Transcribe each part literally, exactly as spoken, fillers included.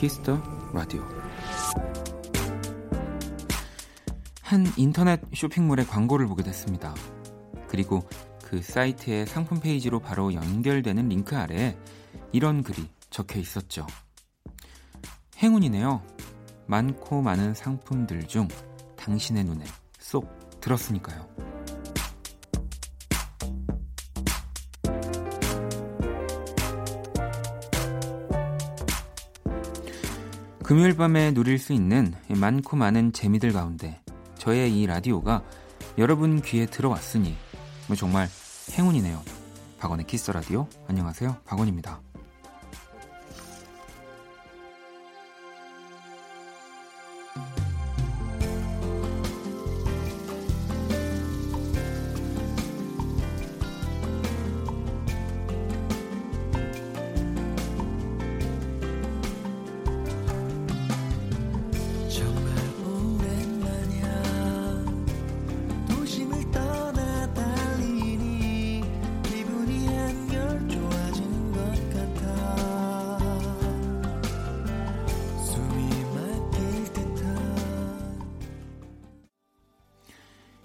키스터 라디오. 한 인터넷 쇼핑몰의 광고를 보게 됐습니다. 그리고 그 사이트의 상품 페이지로 바로 연결되는 링크 아래에 이런 글이 적혀 있었죠. 행운이네요. 많고 많은 상품들 중 당신의 눈에 쏙 들었으니까요. 금요일 밤에 누릴 수 있는 많고 많은 재미들 가운데 저의 이 라디오가 여러분 귀에 들어왔으니 정말 행운이네요. 박원의 키스 라디오. 안녕하세요, 박원입니다.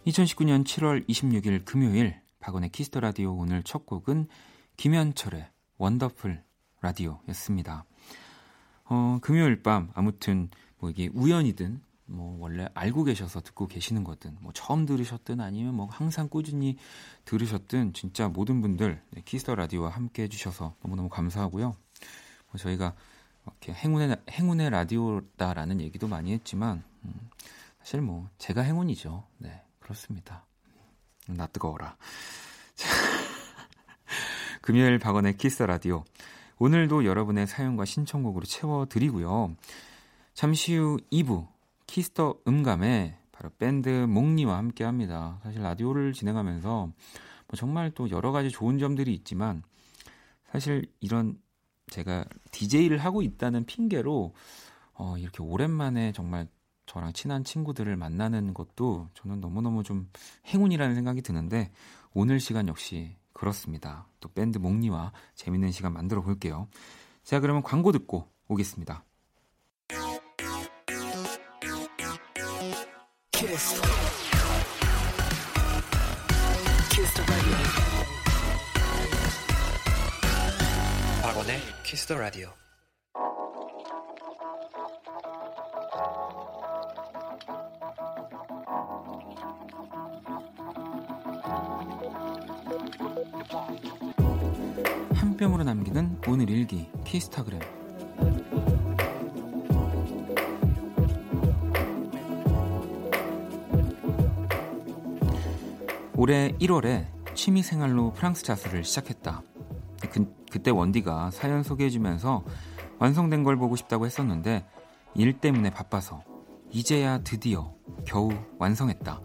이천십구 년 칠월 이십육 일 금요일 박원의 키스터 라디오. 오늘 첫 곡은 김현철의 원더풀 라디오였습니다. 어, 금요일 밤 아무튼 뭐 이게 우연이든 뭐 원래 알고 계셔서 듣고 계시는 거든 뭐 처음 들으셨든 아니면 뭐 항상 꾸준히 들으셨든 진짜 모든 분들 키스터 라디오와 함께 해주셔서 너무너무 감사하고요. 저희가 이렇게 행운의 행운의 라디오다라는 얘기도 많이 했지만 음, 사실 뭐 제가 행운이죠. 네. 그렇습니다. 나 뜨거워라. 금요일 박원의 키스 라디오. 오늘도 여러분의 사연과 신청곡으로 채워드리고요. 잠시 후 이 부 키스터 음감에 바로 밴드 몽니와 함께합니다. 사실 라디오를 진행하면서 뭐 정말 또 여러 가지 좋은 점들이 있지만 사실 이런 제가 디제이를 하고 있다는 핑계로 어 이렇게 오랜만에 정말 저랑 친한 친구들을 만나는 것도 저는 너무너무 좀 행운이라는 생각이 드는데 오늘 시간 역시 그렇습니다. 또 밴드 몽니와 재밌는 시간 만들어 볼게요. 자, 그러면 광고 듣고 오겠습니다. 키스. 키스 더 라디오. 박원의 키스 더 라디오. 한 뼘으로 남기는 오늘 일기 키스타그램. 올해 일월에 취미생활로 프랑스 자수를 시작했다. 그, 그때 원디가 사연 소개해주면서 완성된 걸 보고 싶다고 했었는데 일 때문에 바빠서 이제야 드디어 겨우 완성했다.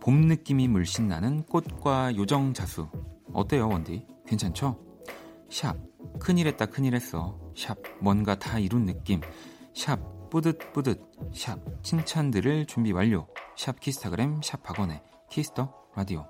봄 느낌이 물씬 나는 꽃과 요정 자수. 어때요, 원디? 괜찮죠? 샵, 큰일 했다 큰일 했어. 샵, 뭔가 다 이룬 느낌. 샵, 뿌듯뿌듯. 샵, 칭찬들을 준비 완료. 샵 키스타그램, 샵 박원의 키스터 라디오.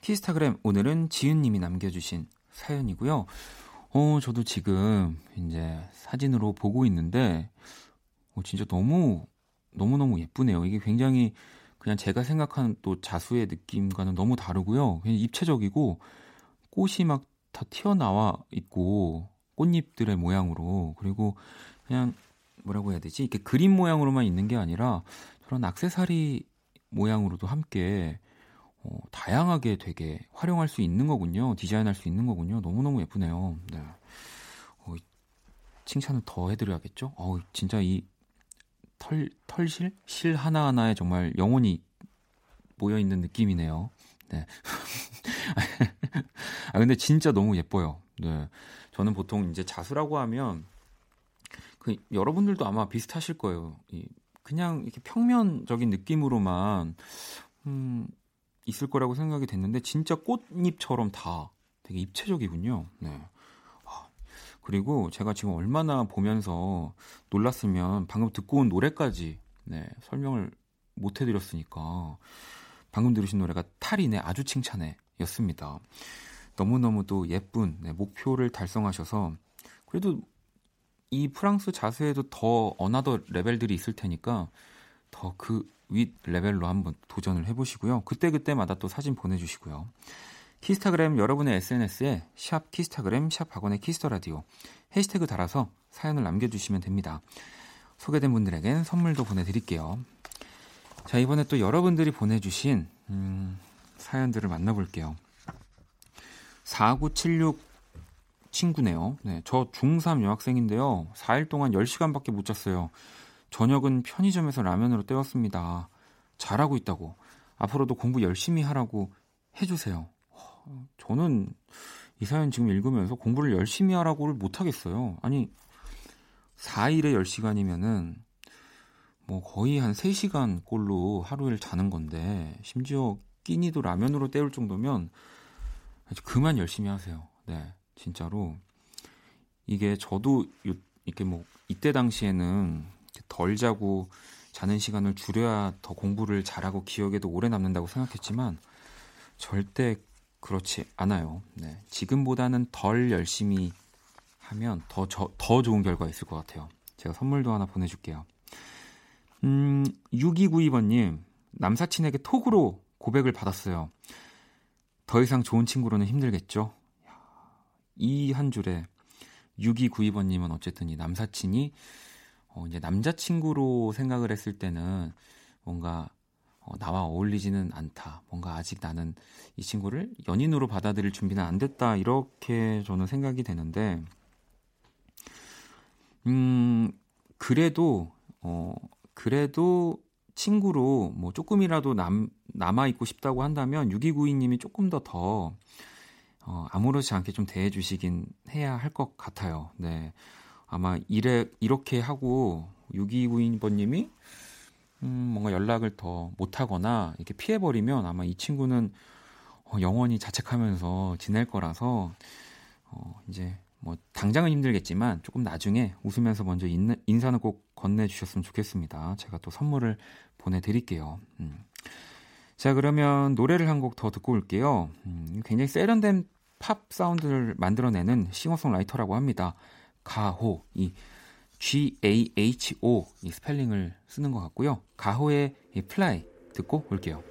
키스타그램 오늘은 지은님이 남겨주신 사연이고요. 어, 저도 지금 이제 사진으로 보고 있는데 어, 진짜 너무 너무 너무 예쁘네요. 이게 굉장히 그냥 제가 생각한 또 자수의 느낌과는 너무 다르고요. 그냥 입체적이고 꽃이 막 다 튀어나와 있고 꽃잎들의 모양으로 그리고 그냥 뭐라고 해야 되지? 이렇게 그림 모양으로만 있는 게 아니라 저런 액세서리 모양으로도 함께 어, 다양하게 되게 활용할 수 있는 거군요. 디자인할 수 있는 거군요. 너무너무 예쁘네요. 네. 어, 칭찬을 더 해드려야겠죠? 어, 진짜 이 털, 털실? 실 하나하나에 정말 영혼이 모여있는 느낌이네요. 네. 아, 근데 진짜 너무 예뻐요. 네. 저는 보통 이제 자수라고 하면, 그, 여러분들도 아마 비슷하실 거예요. 이, 그냥 이렇게 평면적인 느낌으로만, 음, 있을 거라고 생각이 됐는데, 진짜 꽃잎처럼 다 되게 입체적이군요. 네. 그리고 제가 지금 얼마나 보면서 놀랐으면 방금 듣고 온 노래까지 네, 설명을 못 해드렸으니까 방금 들으신 노래가 탈이네 아주 칭찬해 였습니다. 너무너무도 예쁜 네, 목표를 달성하셔서 그래도 이 프랑스 자수에도 더 어나더 레벨들이 있을 테니까 더 그 윗 레벨로 한번 도전을 해보시고요. 그때그때마다 또 사진 보내주시고요. 키스타그램 여러분의 에스엔에스에 샵 키스타그램 샵 박원의 키스터라디오 해시태그 달아서 사연을 남겨주시면 됩니다. 소개된 분들에겐 선물도 보내드릴게요. 자, 이번에 또 여러분들이 보내주신 음, 사연들을 만나볼게요. 사구칠육 친구네요. 네, 저 중삼 여학생인데요. 사 일 동안 열 시간밖에 못 잤어요. 저녁은 편의점에서 라면으로 때웠습니다. 잘하고 있다고 앞으로도 공부 열심히 하라고 해주세요. 저는 이 사연 지금 읽으면서 공부를 열심히 하라고를 못하겠어요. 아니, 사 일에 열 시간이면은 뭐 거의 한 세 시간 꼴로 하루를 자는 건데, 심지어 끼니도 라면으로 때울 정도면 그만 열심히 하세요. 네, 진짜로. 이게 저도 이렇게 뭐 이때 당시에는 덜 자고 자는 시간을 줄여야 더 공부를 잘하고 기억에도 오래 남는다고 생각했지만 절대 그렇지 않아요. 네. 지금보다는 덜 열심히 하면 더, 저, 더 좋은 결과 있을 것 같아요. 제가 선물도 하나 보내줄게요. 음, 육이구이 번님, 남사친에게 톡으로 고백을 받았어요. 더 이상 좋은 친구로는 힘들겠죠? 이 한 줄에 육이구이 번님은 어쨌든 이 남사친이 어, 이제 남자친구로 생각을 했을 때는 뭔가 어, 나와 어울리지는 않다. 뭔가 아직 나는 이 친구를 연인으로 받아들일 준비는 안 됐다. 이렇게 저는 생각이 되는데, 음, 그래도, 어, 그래도 친구로 뭐 조금이라도 남, 남아있고 싶다고 한다면, 육이구이 님이 조금 더 더, 어, 아무렇지 않게 좀 대해주시긴 해야 할 것 같아요. 네. 아마 이래, 이렇게 하고, 육이구이 번님이 음, 뭔가 연락을 더 못하거나 이렇게 피해버리면 아마 이 친구는 어, 영원히 자책하면서 지낼 거라서 어, 이제 뭐 당장은 힘들겠지만 조금 나중에 웃으면서 먼저 인, 인사는 꼭 건네주셨으면 좋겠습니다. 제가 또 선물을 보내드릴게요. 음. 자, 그러면 노래를 한 곡 더 듣고 올게요. 음, 굉장히 세련된 팝 사운드를 만들어내는 싱어송라이터라고 합니다. 가호, 이 지 에이 에이치 오 이 스펠링을 쓰는 것 같고요. 가호의 플라이 듣고 올게요.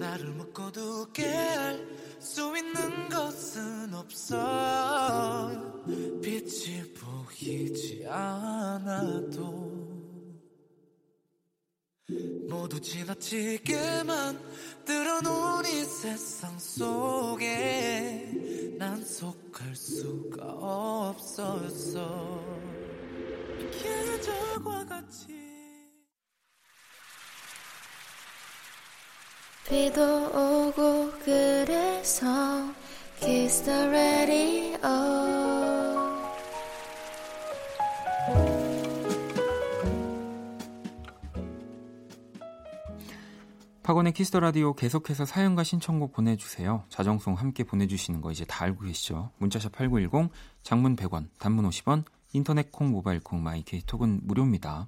나를 묶어두게 할 수 있는 것은 없어. 빛이 보이지 않아도 모두 지나치게만 들어놓은 이 세상 속에 난 속할 수가 없었어. 계절과 같이 비도 오고 그래서 Kiss the radio. 박원의 키스더라디오 계속해서 사연과 신청곡 보내주세요. 자정송 함께 보내주시는 거 이제 다 알고 계시죠? 문자샵 팔구일공, 장문 백 원, 단문 오십 원, 인터넷 콩, 모바일 콩, 마이 케이톡은 무료입니다.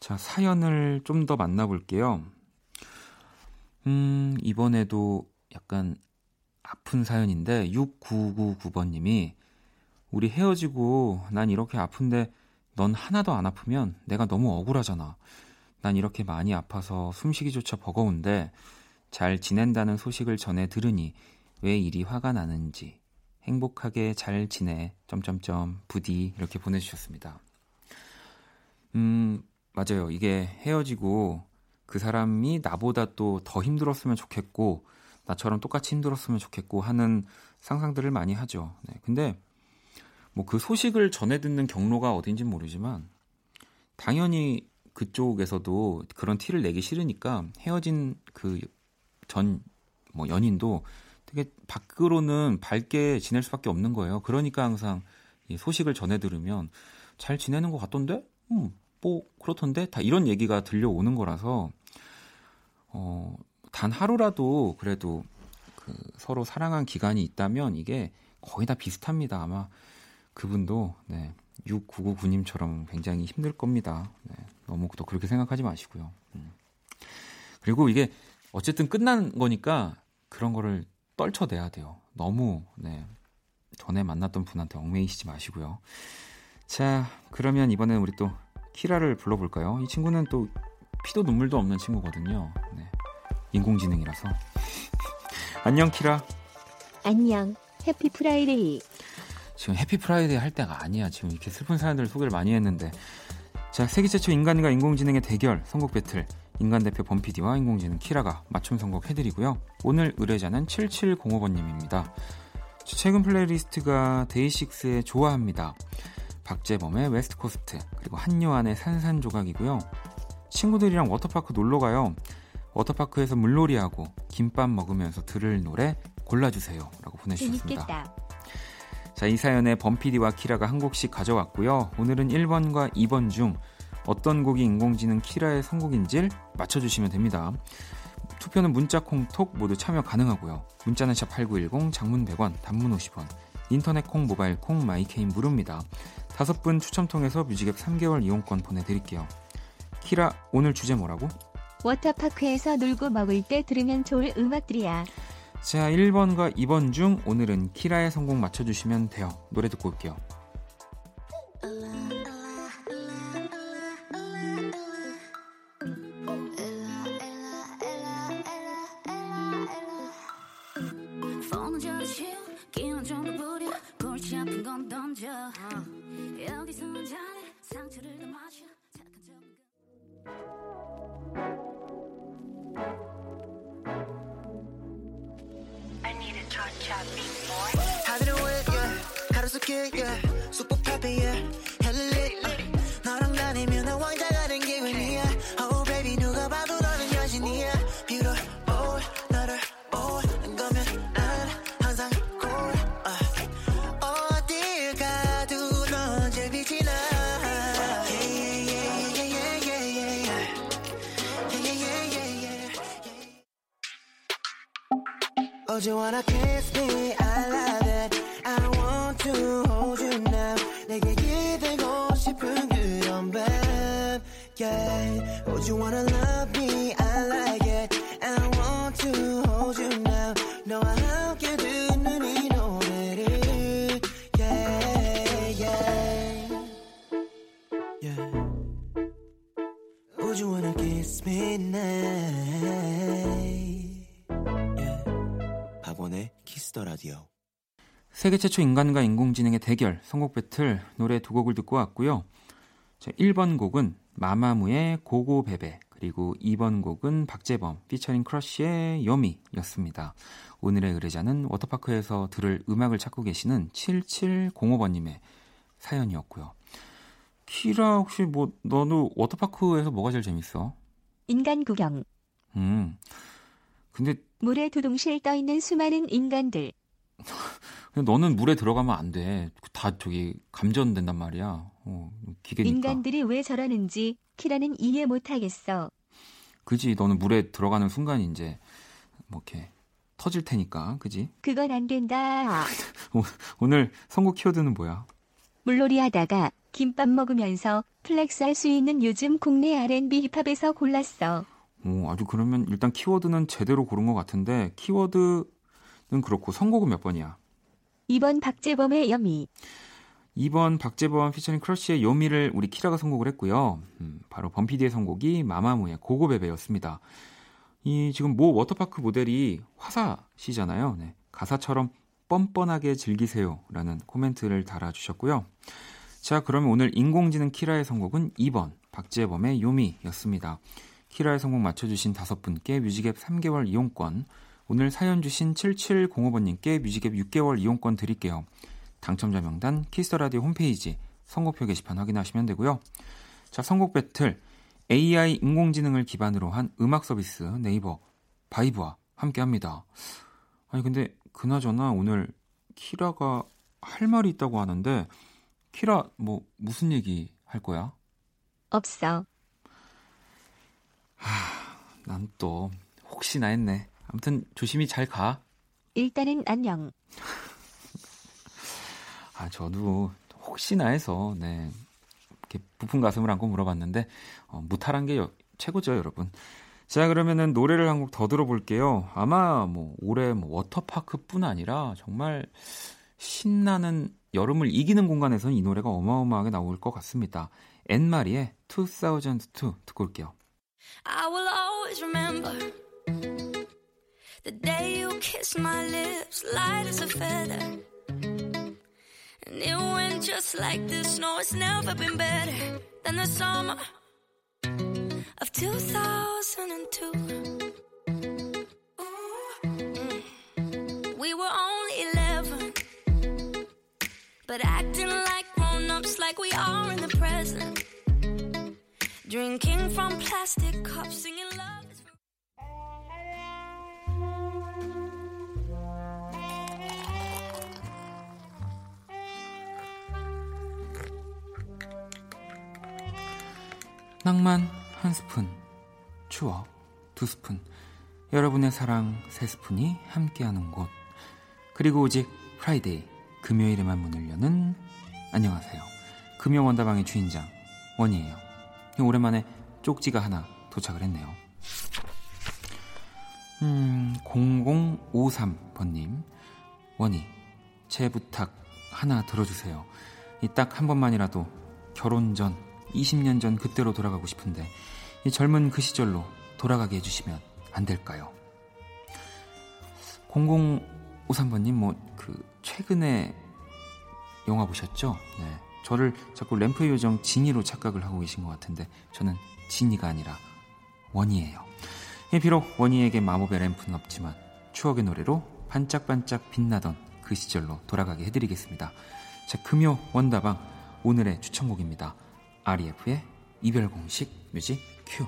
자, 사연을 좀 더 만나볼게요. 음, 이번에도 약간 아픈 사연인데 육구구구 번님이 우리 헤어지고 난 이렇게 아픈데 넌 하나도 안 아프면 내가 너무 억울하잖아. 난 이렇게 많이 아파서 숨쉬기조차 버거운데 잘 지낸다는 소식을 전해 들으니 왜 이리 화가 나는지. 행복하게 잘 지내. 점점점 부디 이렇게 보내주셨습니다. 음, 맞아요. 이게 헤어지고 그 사람이 나보다 또 더 힘들었으면 좋겠고 나처럼 똑같이 힘들었으면 좋겠고 하는 상상들을 많이 하죠. 네, 근데 뭐 그 소식을 전해 듣는 경로가 어딘지는 모르지만 당연히 그쪽에서도 그런 티를 내기 싫으니까 헤어진 그 전 뭐 연인도 되게 밖으로는 밝게 지낼 수밖에 없는 거예요. 그러니까 항상 이 소식을 전해 들으면 잘 지내는 것 같던데? 음, 뭐 그렇던데? 다 이런 얘기가 들려오는 거라서 어, 단 하루라도 그래도 그 서로 사랑한 기간이 있다면 이게 거의 다 비슷합니다. 아마 그분도 네, 육구구구님처럼 굉장히 힘들 겁니다. 네, 너무 또 그렇게 생각하지 마시고요. 음. 그리고 이게 어쨌든 끝난 거니까 그런 거를 떨쳐내야 돼요. 너무 네, 전에 만났던 분한테 얽매이시지 마시고요. 자, 그러면 이번에는 우리 또 키라를 불러볼까요? 이 친구는 또 피도 눈물도 없는 친구거든요. 네, 인공지능이라서. 안녕 키라. 안녕. 해피 프라이데이. 지금 해피 프라이데이 할 때가 아니야. 지금 이렇게 슬픈 사연들을 소개를 많이 했는데. 자, 세계 최초 인간과 인공지능의 대결, 선곡 배틀. 인간 대표 범피디와 인공지능 키라가 맞춤 선곡해드리고요. 오늘 의뢰자는 칠칠공오번님입니다. 최근 플레이리스트가 데이식스의 좋아합니다, 박재범의 웨스트코스트, 그리고 한요한의 산산조각이고요. 친구들이랑 워터파크 놀러가요. 워터파크에서 물놀이하고 김밥 먹으면서 들을 노래 골라주세요 라고 보내주셨습니다. 자, 이 사연에 범피디와 키라가 한 곡씩 가져왔고요. 오늘은 일 번과 이 번 중 어떤 곡이 인공지능 키라의 선곡인지를 맞춰주시면 됩니다. 투표는 문자, 콩, 톡 모두 참여 가능하고요. 문자는 샵 팔구일공, 장문 백 원, 단문 오십 원, 인터넷 콩, 모바일 콩, 마이케인 무료입니다. 다섯 분 추첨 통해서 뮤직앱 삼 개월 이용권 보내드릴게요. 키라, 오늘 주제 뭐라고? 워터파크에서 놀고 먹을 때 들으면 좋을 음악들이야. 자, 일 번과 이 번 중 오늘은 키라의 선곡 맞춰주시면 돼요. 노래 듣고 올게요. Do you wanna kiss me? I love it. I want to hold you now. 내게 기대고 싶은 그런 밤. Yeah. Would you wanna love me? I like it. I want to hold you now. 너와 함께 듣는 이 노래를. Yeah, yeah. Yeah. Would you wanna kiss me now? 키스더라디오. 세계 최초 인간과 인공지능의 대결, 선곡 배틀, 노래 두 곡을 듣고 왔고요. 자, 일 번 곡은 마마무의 고고베베, 그리고 이 번 곡은 박재범 피처링 크러쉬의 여미였습니다. 오늘의 의뢰자는 워터파크에서 들을 음악을 찾고 계시는 칠칠공오번님의 사연이었고요. 키라, 혹시 뭐 너는 워터파크에서 뭐가 제일 재밌어? 인간 구경. 음. 근데 물에 두둥실 떠있는 수많은 인간들. 너는 물에 들어가면 안 돼. 다 저기 감전된단 말이야. 어, 기계니까. 인간들이 왜 저러는지 키라는 이해 못하겠어. 그지. 너는 물에 들어가는 순간 이제 뭐 이렇게 터질 테니까. 그지. 그건 안 된다. 오늘 선곡 키워드는 뭐야? 물놀이 하다가 김밥 먹으면서 플렉스 할 수 있는 요즘 국내 알앤비 힙합에서 골랐어. 오, 아주 그러면 일단 키워드는 제대로 고른 것 같은데 키워드는 그렇고 선곡은 몇 번이야? 이 번 박재범의 여미. 이 번 박재범 피처링 크러쉬의 여미를 우리 키라가 선곡을 했고요. 음, 바로 범피디의 선곡이 마마무의 고고베베였습니다. 이 지금 모 워터파크 모델이 화사시잖아요. 네, 가사처럼 뻔뻔하게 즐기세요라는 코멘트를 달아주셨고요. 자, 그러면 오늘 인공지능 키라의 선곡은 이 번 박재범의 여미였습니다. 키라의 선곡 맞춰주신 다섯 분께 뮤직앱 삼 개월 이용권, 오늘 사연 주신 칠칠공오번님께 뮤직앱 육 개월 이용권 드릴게요. 당첨자 명단 키스더라디오 홈페이지 선곡표 게시판 확인하시면 되고요. 자, 선곡 배틀 에이아이 인공지능을 기반으로 한 음악 서비스 네이버 바이브와 함께합니다. 아니 근데 그나저나 오늘 키라가 할 말이 있다고 하는데, 키라 뭐 무슨 얘기 할 거야? 없어. 하, 난 또 혹시나 했네. 아무튼 조심히 잘 가. 일단은 안녕. 아, 저도 혹시나 해서 네 이렇게 부푼 가슴을 안고 물어봤는데 어, 무탈한 게 여, 최고죠, 여러분. 자, 그러면은 노래를 한 곡 더 들어볼게요. 아마 뭐 올해 뭐 워터파크뿐 아니라 정말 신나는 여름을 이기는 공간에서는 이 노래가 어마어마하게 나올 것 같습니다. 엔마리의 이천이 듣고 올게요. I will always remember the day you kissed my lips, light as a feather. And it went just like this. No, it's never been better than the summer of two thousand two. Mm. We were only eleven, but acting like grown-ups, like we are in the present. Drinking from plastic cups, singing love. 낭만 한 스푼, 추억 두 스푼, 여러분의 사랑 세 스푼이 함께하는 곳, 그리고 오직 프라이데이, 금요일에만 문을 여는 안녕하세요. 금요 원다방의 주인장, 원이에요. 오랜만에 쪽지가 하나 도착을 했네요. 음, 공공오삼 번님, 원이, 제 부탁 하나 들어주세요. 이 딱 한 번만이라도 결혼 전 이십 년 전 그때로 돌아가고 싶은데 이 젊은 그 시절로 돌아가게 해주시면 안 될까요? 공공오삼 번님, 뭐 그 최근에 영화 보셨죠? 네, 저를 자꾸 램프의 요정 진이로 착각을 하고 계신 것 같은데 저는 진이가 아니라 원이에요. 예, 비록 원이에게 마법의 램프는 없지만 추억의 노래로 반짝반짝 빛나던 그 시절로 돌아가게 해드리겠습니다. 자, 금요 원다방 오늘의 추천곡입니다. 알이에프의 이별 공식 뮤직 큐.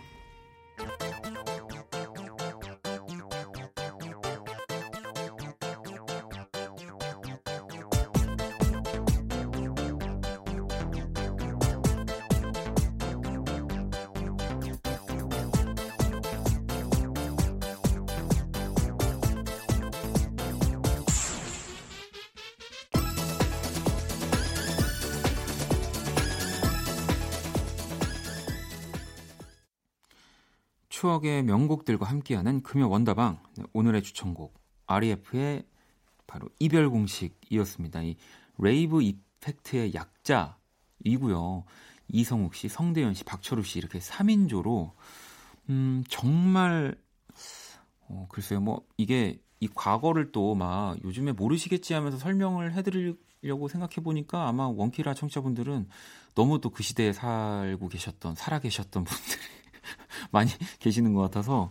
추억의 명곡들과 함께하는 금요 원다방, 오늘의 추천곡 알이에프의 바로 이별 공식이었습니다. 이 레이브 이펙트의 약자이고요. 이성욱 씨, 성대현 씨, 박철우 씨 이렇게 삼 인조로 음, 정말 어, 글쎄요, 뭐 이게 이 과거를 또 막 요즘에 모르시겠지 하면서 설명을 해드리려고 생각해 보니까 아마 원키라 청취자분들은 너무 또 그 시대에 살고 계셨던, 살아 계셨던 분들이 많이 계시는 것 같아서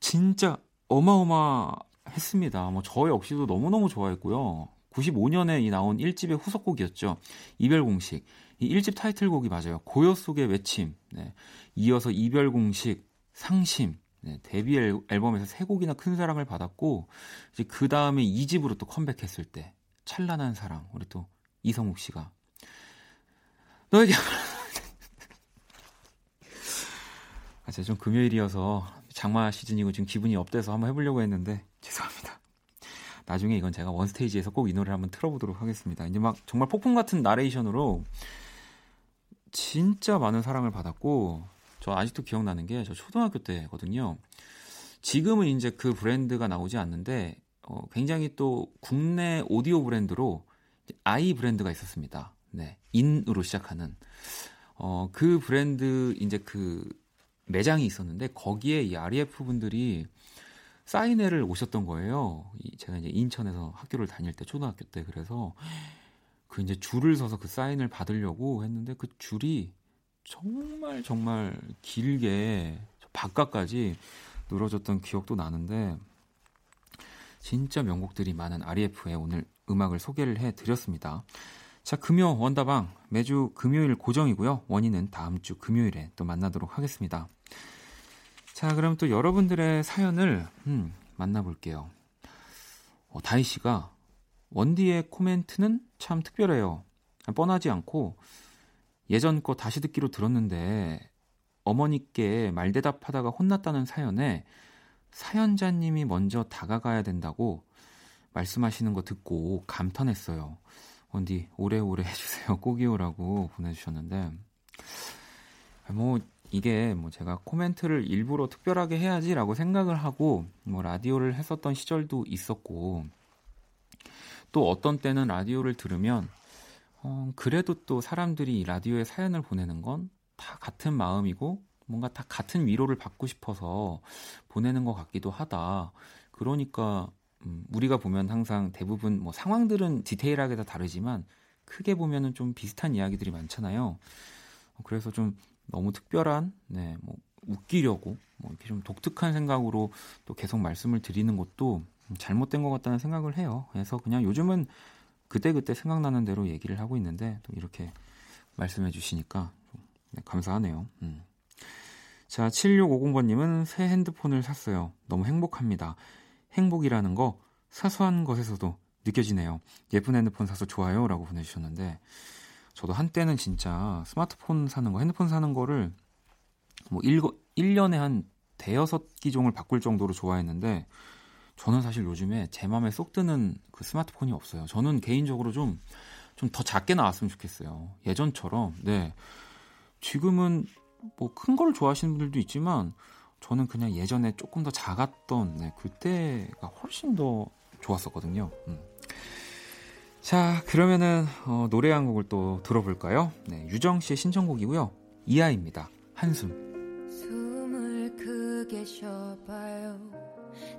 진짜 어마어마했습니다. 뭐 저 역시도 너무너무 좋아했고요. 구십오 년에 나온 일 집의 후속곡이었죠. 이별공식. 이 일 집 타이틀곡이 맞아요. 고요 속의 외침. 네. 이어서 이별공식, 상심. 네. 데뷔 앨범에서 세 곡이나 큰 사랑을 받았고, 이제 그 다음에 이 집으로 또 컴백했을 때 찬란한 사랑. 우리 또 이성욱 씨가 너에게 아, 제가 좀 금요일이어서 장마 시즌이고 지금 기분이 업돼서 한번 해보려고 했는데 죄송합니다. 나중에 이건 제가 원스테이지에서 꼭 이 노래를 한번 틀어보도록 하겠습니다. 이제 막 정말 폭풍 같은 나레이션으로 진짜 많은 사랑을 받았고, 저 아직도 기억나는 게 저 초등학교 때거든요. 지금은 이제 그 브랜드가 나오지 않는데 어, 굉장히 또 국내 오디오 브랜드로 아이 브랜드가 있었습니다. 네, 인으로 시작하는 어, 그 브랜드 이제 그 매장이 있었는데 거기에 이 알이에프 분들이 사인회를 오셨던 거예요. 제가 이제 인천에서 학교를 다닐 때, 초등학교 때. 그래서 그 이제 줄을 서서 그 사인을 받으려고 했는데 그 줄이 정말 정말 길게 바깥까지 늘어졌던 기억도 나는데 진짜 명곡들이 많은 알이에프의 오늘 음악을 소개를 해드렸습니다. 자, 금요 원다방 매주 금요일 고정이고요. 원인은 다음 주 금요일에 또 만나도록 하겠습니다. 자, 그럼 또 여러분들의 사연을 음, 만나볼게요. 어, 다희 씨가 원디의 코멘트는 참 특별해요. 뻔하지 않고 예전 거 다시 듣기로 들었는데 어머니께 말대답하다가 혼났다는 사연에 사연자님이 먼저 다가가야 된다고 말씀하시는 거 듣고 감탄했어요. 원디 오래오래 해주세요. 꼭이오라고 보내주셨는데, 뭐 이게 뭐 제가 코멘트를 일부러 특별하게 해야지라고 생각을 하고 뭐 라디오를 했었던 시절도 있었고, 또 어떤 때는 라디오를 들으면 어, 그래도 또 사람들이 이 라디오에 사연을 보내는 건 다 같은 마음이고 뭔가 다 같은 위로를 받고 싶어서 보내는 것 같기도 하다. 그러니까 음, 우리가 보면 항상 대부분 뭐 상황들은 디테일하게 다 다르지만 크게 보면은 좀 비슷한 이야기들이 많잖아요. 그래서 좀 너무 특별한, 네, 뭐 웃기려고 뭐 이렇게 좀 독특한 생각으로 또 계속 말씀을 드리는 것도 잘못된 것 같다는 생각을 해요. 그래서 그냥 요즘은 그때그때 생각나는 대로 얘기를 하고 있는데 또 이렇게 말씀해 주시니까 감사하네요. 음. 자, 칠육오공 번님은 새 핸드폰을 샀어요. 너무 행복합니다. 행복이라는 거 사소한 것에서도 느껴지네요. 예쁜 핸드폰 사서 좋아요 라고 보내주셨는데, 저도 한때는 진짜 스마트폰 사는 거, 핸드폰 사는 거를 뭐 일 년에 한 대여섯 기종을 바꿀 정도로 좋아했는데, 저는 사실 요즘에 제 마음에 쏙 드는 그 스마트폰이 없어요. 저는 개인적으로 좀 좀 더 작게 나왔으면 좋겠어요. 예전처럼. 네. 지금은 뭐 큰 걸 좋아하시는 분들도 있지만 저는 그냥 예전에 조금 더 작았던, 네, 그때가 훨씬 더 좋았었거든요. 음. 자, 그러면은 어, 노래 한 곡을 또 들어볼까요? 네, 유정 씨의 신청곡이고요. 이하입니다. 한숨. 숨을 크게 쉬어봐요.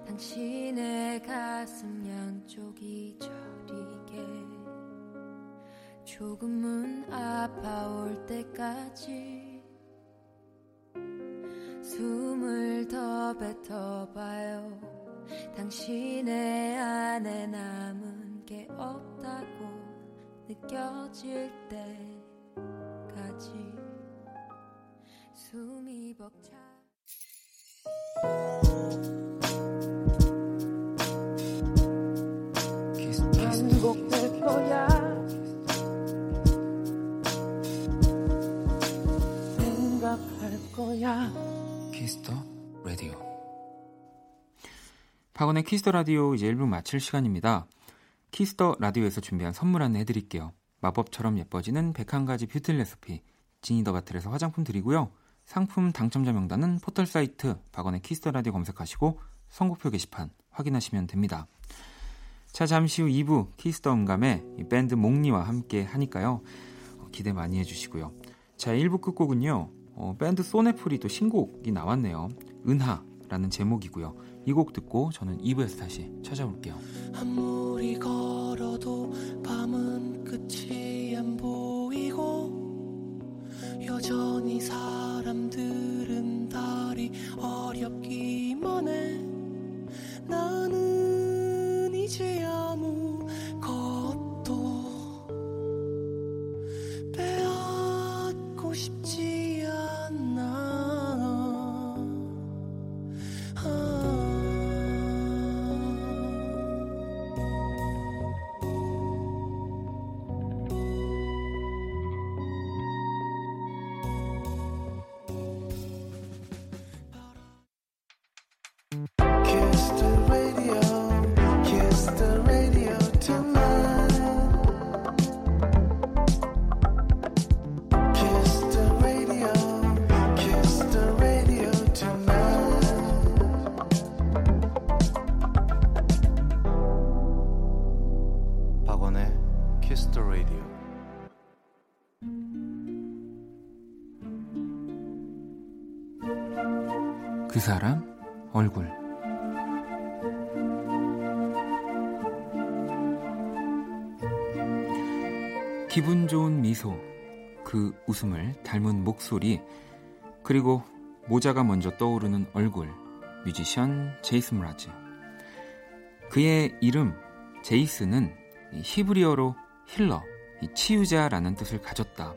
당신의 가슴 양쪽이 저리게 조금은 아파올 때까지 숨을 더 뱉어봐요. 당신의 안에 남은 게 없다고 느껴질 때까지 숨이 벅차. 행복될 거야. 생각할 거야. 키스터 라디오. 박원의 키스터 라디오 이제 일 부 마칠 시간입니다. 키스터 라디오에서 준비한 선물 안내 해드릴게요. 마법처럼 예뻐지는 백한 가지 뷰티 레시피 지니 더 바틀에서 화장품 드리고요. 상품 당첨자 명단은 포털 사이트 박원의 키스터 라디오 검색하시고 선고표 게시판 확인하시면 됩니다. 자, 잠시 후 이 부 키스더 음감에 밴드 몽니와 함께 하니까요. 어, 기대 많이 해주시고요. 자, 일 부 끝곡은요. 어, 밴드 소네풀이 또 신곡이 나왔네요. 은하라는 제목이고요. 이 곡 듣고 저는 이 부에서 다시 찾아올게요. 아무리 걸어도 밤은 끝이 안 보이고 여전히 사람들은 달이 어렵기만 해. 나는 이제 아무것도 빼앗고 싶지 않아. 아. Kiss the radio. The radio tonight. Kiss the radio. Kiss the radio tonight. 박원의 Kiss the radio. 그 사람 얼굴. 기분 좋은 미소, 그 웃음을 닮은 목소리, 그리고 모자가 먼저 떠오르는 얼굴, 뮤지션 제이슨 므라즈. 그의 이름 제이슨은 히브리어로 힐러, 치유자라는 뜻을 가졌다.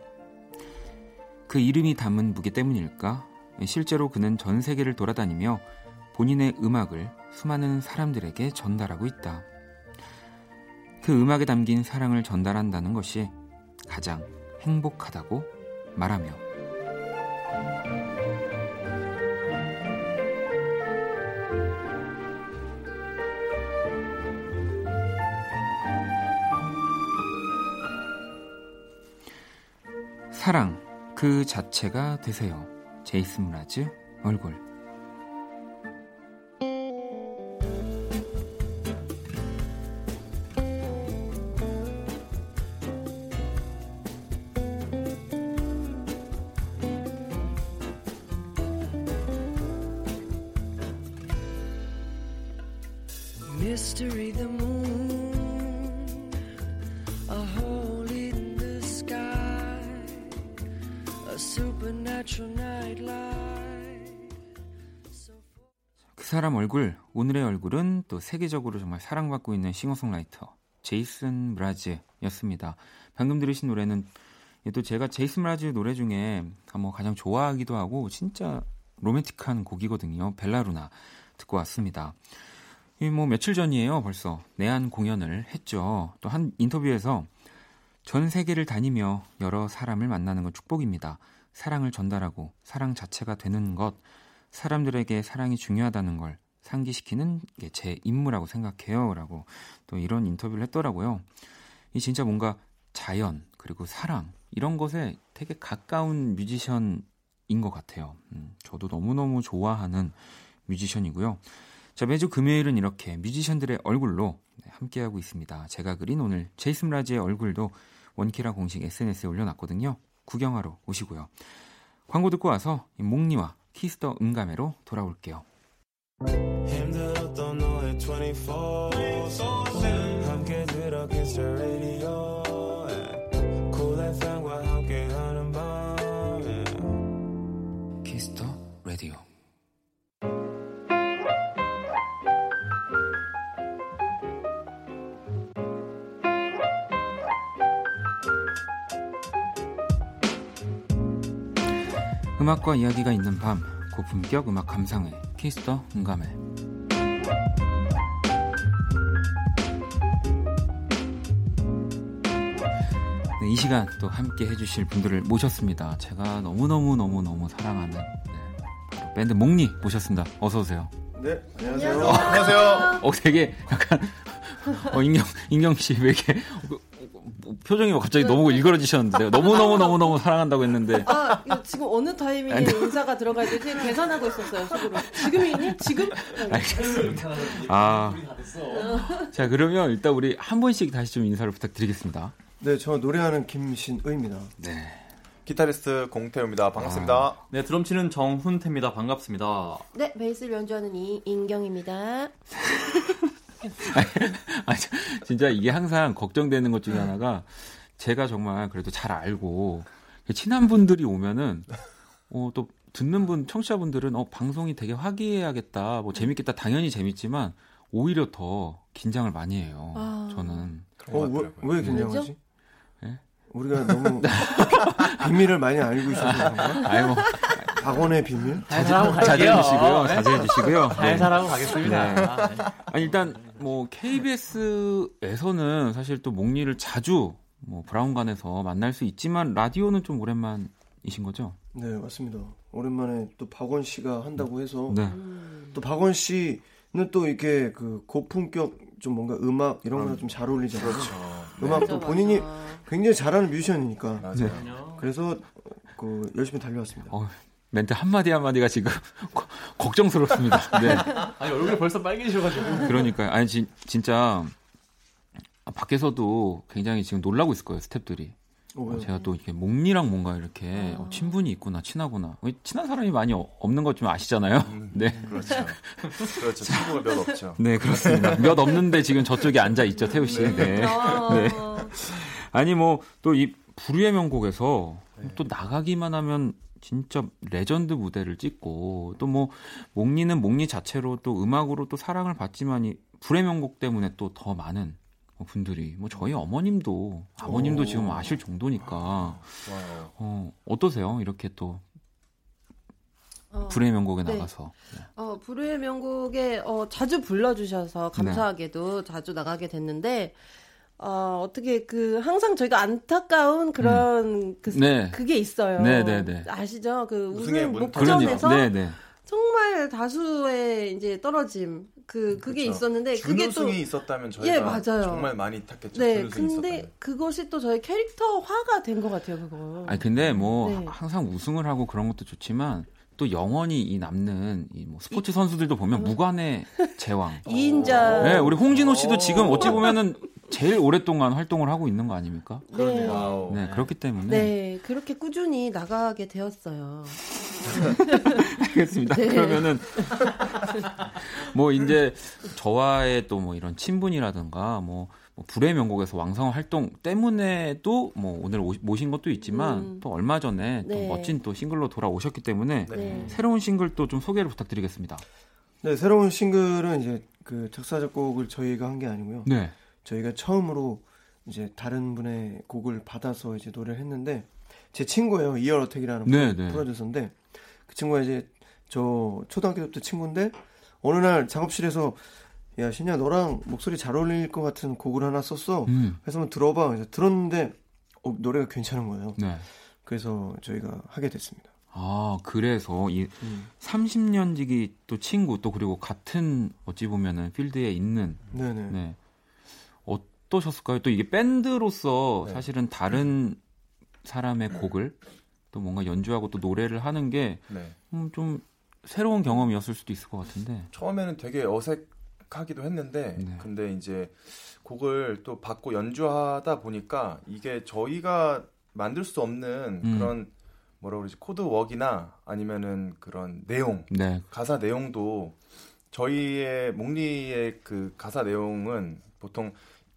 그 이름이 담은 무게 때문일까? 실제로 그는 전 세계를 돌아다니며 본인의 음악을 수많은 사람들에게 전달하고 있다. 그 음악에 담긴 사랑을 전달한다는 것이 가장 행복하다고 말하며 사랑 그 자체가 되세요. 제이슨 므라즈 얼굴. Mystery, the moon, a hole in the sky, a supernatural night light. 그 사람 얼굴, 오늘의 얼굴은 또 세계적으로 정말 사랑받고 있는 싱어송라이터 제이슨 므라즈였습니다. 방금 들으신 노래는 또 제가 제이슨 므라즈 노래 중에 뭐 가장 좋아하기도 하고 진짜 로맨틱한 곡이거든요. 벨라루나 듣고 왔습니다. 이 뭐 며칠 전이에요. 벌써 내한 공연을 했죠. 또 한 인터뷰에서 전 세계를 다니며 여러 사람을 만나는 건 축복입니다. 사랑을 전달하고 사랑 자체가 되는 것, 사람들에게 사랑이 중요하다는 걸 상기시키는 게 제 임무라고 생각해요. 라고 또 이런 인터뷰를 했더라고요. 이 진짜 뭔가 자연 그리고 사랑 이런 것에 되게 가까운 뮤지션인 것 같아요. 음, 저도 너무너무 좋아하는 뮤지션이고요. 자, 매주 금요일은 이렇게 뮤지션들의 얼굴로 함께하고 있습니다. 제가 그린 오늘 제이슨 므라즈의 얼굴도 원키라 공식 에스엔에스에 올려놨거든요. 구경하러 오시고요. 광고 듣고 와서 몽니와 키스 더 음감회로 돌아올게요. 힘들었던 너의 이십사 시간 함께 들어 키스 라디오 쿨 에프엠과 함께하는 밤 키스 더 라디오. 음악과 이야기가 있는 밤, 고품격 음악 감상회, 키스 더 음감회. 네, 이 시간 또 함께 해주실 분들을 모셨습니다. 제가 너무너무너무너무 사랑하는 네, 밴드 몽니 모셨습니다. 어서오세요. 네, 안녕하세요. 어, 안녕하세요. 어, 되게 약간, 어, 인경, 인경씨 왜 이렇게. 표정이 갑자기 너무 일그러지셨는데요. 너무너무너무너무 사랑한다고 했는데. 아, 지금 어느 타이밍에 인사가 들어가야 되지? 계산하고 있었어요, 속으로. 지금이니? 지금? 알겠습니다. 아. 자, 그러면 일단 우리 한 분씩 다시 좀 인사를 부탁드리겠습니다. 네, 저 노래하는 김신우입니다. 네. 기타리스트 공태우입니다. 반갑습니다. 아. 네, 드럼 치는 정훈태입니다. 반갑습니다. 네, 베이스를 연주하는 이인경입니다. 아, 진짜 이게 항상 걱정되는 것 중에 하나가 제가 정말 그래도 잘 알고 친한 분들이 오면은 어, 또 듣는 분 청취자분들은 어, 방송이 되게 화기애애하겠다, 뭐 재밌겠다, 당연히 재밌지만 오히려 더 긴장을 많이 해요. 아... 저는 어, 왜, 왜 긴장하지? 네? 우리가 너무 비밀을 많이 알고 있어서 그런가? 아이고. 박원의 비밀? 자제해 주시고요. 자제해 주시고요. 잘 살아고 네. 가겠습니다. 네. 아, 네. 아니, 일단 뭐 케이비에스에서는 사실 또 몽니를 자주 뭐 브라운관에서 만날 수 있지만 라디오는 좀 오랜만이신 거죠? 네, 맞습니다. 오랜만에 또 박원 씨가 한다고 해서 네. 또 박원 씨는 또 이렇게 그 고품격 좀 뭔가 음악 이런 거랑 좀 잘 어울리잖아요. 그렇죠. 음악도 네. 본인이 굉장히 잘하는 뮤지션이니까. 맞아요. 네. 그래서 그 열심히 달려왔습니다. 어. 멘트 한마디 한마디가 지금 걱정스럽습니다. 네. 아니, 얼굴이 벌써 빨개지셔가지고. 그러니까요. 아니, 진, 진짜, 밖에서도 굉장히 지금 놀라고 있을 거예요, 스태프들이. 어, 제가 또 이렇게 몽니랑 뭔가 이렇게 어, 친분이 있구나, 친하구나. 친한 사람이 많이 어, 없는 것 좀 아시잖아요. 네. 그렇죠. 그렇죠. 친구가 몇 없죠. 네, 그렇습니다. 몇 없는데 지금 저쪽에 앉아있죠, 태우씨. 네. 네. 네. 아니, 뭐, 또 이 불후의 명곡에서 네. 또 나가기만 하면 진짜 레전드 무대를 찍고 또 뭐 몽니는 몽니 자체로 또 음악으로 또 사랑을 받지만 이 불의 명곡 때문에 또 더 많은 분들이 뭐 저희 어머님도 아버님도 오. 지금 아실 정도니까 와우. 와우. 어, 어떠세요? 이렇게 또 어, 불후의 명곡에 네. 나가서 네. 어, 불후의 명곡에 어, 자주 불러주셔서 감사하게도 네. 자주 나가게 됐는데 어, 어떻게 그 항상 저희가 안타까운 그런 음. 그, 네. 그게 있어요. 네, 네, 네. 아시죠? 그 우승 목전에서 네, 네. 정말 다수의 이제 떨어짐 그 그게 그렇죠. 있었는데 그게 또 준우승이 있었다면 저희가 예, 맞아요. 정말 많이 탔겠죠. 네, 근데 있었다면. 그것이 또 저희 캐릭터화가 된 것 같아요, 그거. 아니 근데 뭐 네. 항상 우승을 하고 그런 것도 좋지만. 또 영원히 이 남는 이 뭐 스포츠 선수들도 보면 무관의 제왕. 이인자. 네, 우리 홍진호 씨도 지금 어찌 보면은 제일 오랫동안 활동을 하고 있는 거 아닙니까? 그러네요. 네, 그렇기 때문에. 네, 그렇게 꾸준히 나가게 되었어요. 알겠습니다. 네. 그러면은 뭐 이제 저와의 또 뭐 이런 친분이라든가 뭐. 불의 명곡에서 왕성한 활동 때문에도 뭐 오늘 오, 모신 것도 있지만 음. 또 얼마 전에 네. 또 멋진 또 싱글로 돌아오셨기 때문에 네. 새로운 싱글 또 좀 소개를 부탁드리겠습니다. 네, 새로운 싱글은 이제 그 작사 작곡을 저희가 한 게 아니고요. 네, 저희가 처음으로 이제 다른 분의 곡을 받아서 이제 노래를 했는데 제 친구예요. 이열 어택이라는 네, 네. 프로듀서인데 그 친구가 이제 저 초등학교 때부터 친구인데 어느 날 작업실에서 야, 신야, 너랑 목소리 잘 어울릴 것 같은 곡을 하나 썼어. 음. 그래서 한번 들어봐. 그래서 들었는데 어, 노래가 괜찮은 거예요. 네. 그래서 저희가 하게 됐습니다. 아, 그래서 이 음. 삼십 년지기 또 친구 또 그리고 같은 어찌 보면은 필드에 있는. 네네. 네. 어떠셨을까요? 또 이게 밴드로서 네. 사실은 다른 사람의 곡을 또 뭔가 연주하고 또 노래를 하는 게 네. 음, 좀 새로운 경험이었을 수도 있을 것 같은데. 처음에는 되게 어색. 하기도 했는데 네. 근데 이제 곡을 또 받고 연주하다 보니까 이게 저희가 만들 수 없는 음. 그런 뭐라 그러지 코드웍이나 아니면은 그런 내용 네. 가사 내용도 저희의 몽리의 그 가사 내용은 보통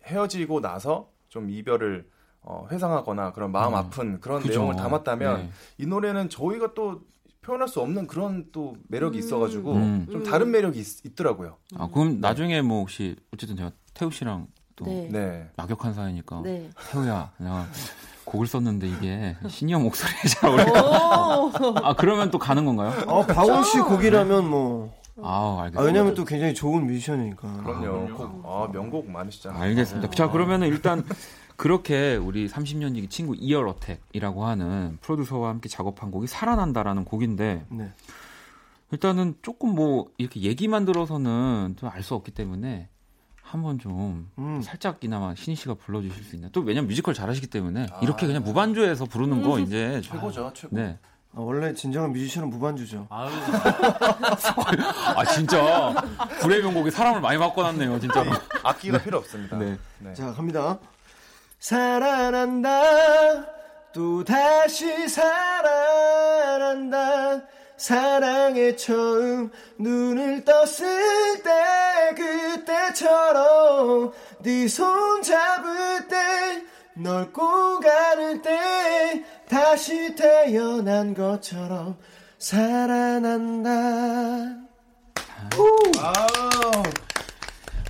헤어지고 나서 좀 이별을 어, 회상하거나 그런 마음 음. 아픈 그런 그죠. 내용을 담았다면 네. 이 노래는 저희가 또 표현할 수 없는 그런 또 매력이 음, 있어가지고 음. 좀 다른 매력이 있, 있더라고요. 아 그럼 음. 나중에 뭐 혹시 어쨌든 제가 태우 씨랑 또 네. 네. 막역한 사이니까 네. 태우야 내가 곡을 썼는데 이게 시니어 목소리에 잘 어울린다. 아 그러면 또 가는 건가요? 아 박원 씨 곡이라면 뭐. 아 알겠습니다. 아, 왜냐면 또 굉장히 좋은 뮤지션이니까. 그럼요. 곡, 아 명곡 많으시잖아요. 알겠습니다. 네. 자 그러면은 일단. 그렇게 우리 삼십 년지기 친구 이열 어택이라고 하는 프로듀서와 함께 작업한 곡이 살아난다라는 곡인데 네. 일단은 조금 뭐 이렇게 얘기만 들어서는 좀 알 수 없기 때문에 한번 좀 음. 살짝이나마 신희 씨가 불러주실 수 있나요? 또 왜냐면 뮤지컬 잘하시기 때문에 아. 이렇게 그냥 무반주에서 부르는 거 이제 최고죠. 아, 최고. 네. 아, 원래 진정한 뮤지션은 무반주죠. 아 진짜 불의 명곡이 사람을 많이 바꿔놨네요. 진짜 악기가 네. 필요 없습니다. 네. 네. 자 갑니다. 살아난다 또다시 살아난다 사랑에 처음 눈을 떴을 때 그때처럼 네 손 잡을 때 널 꼭 안을 때 다시 태어난 것처럼 살아난다. 와우.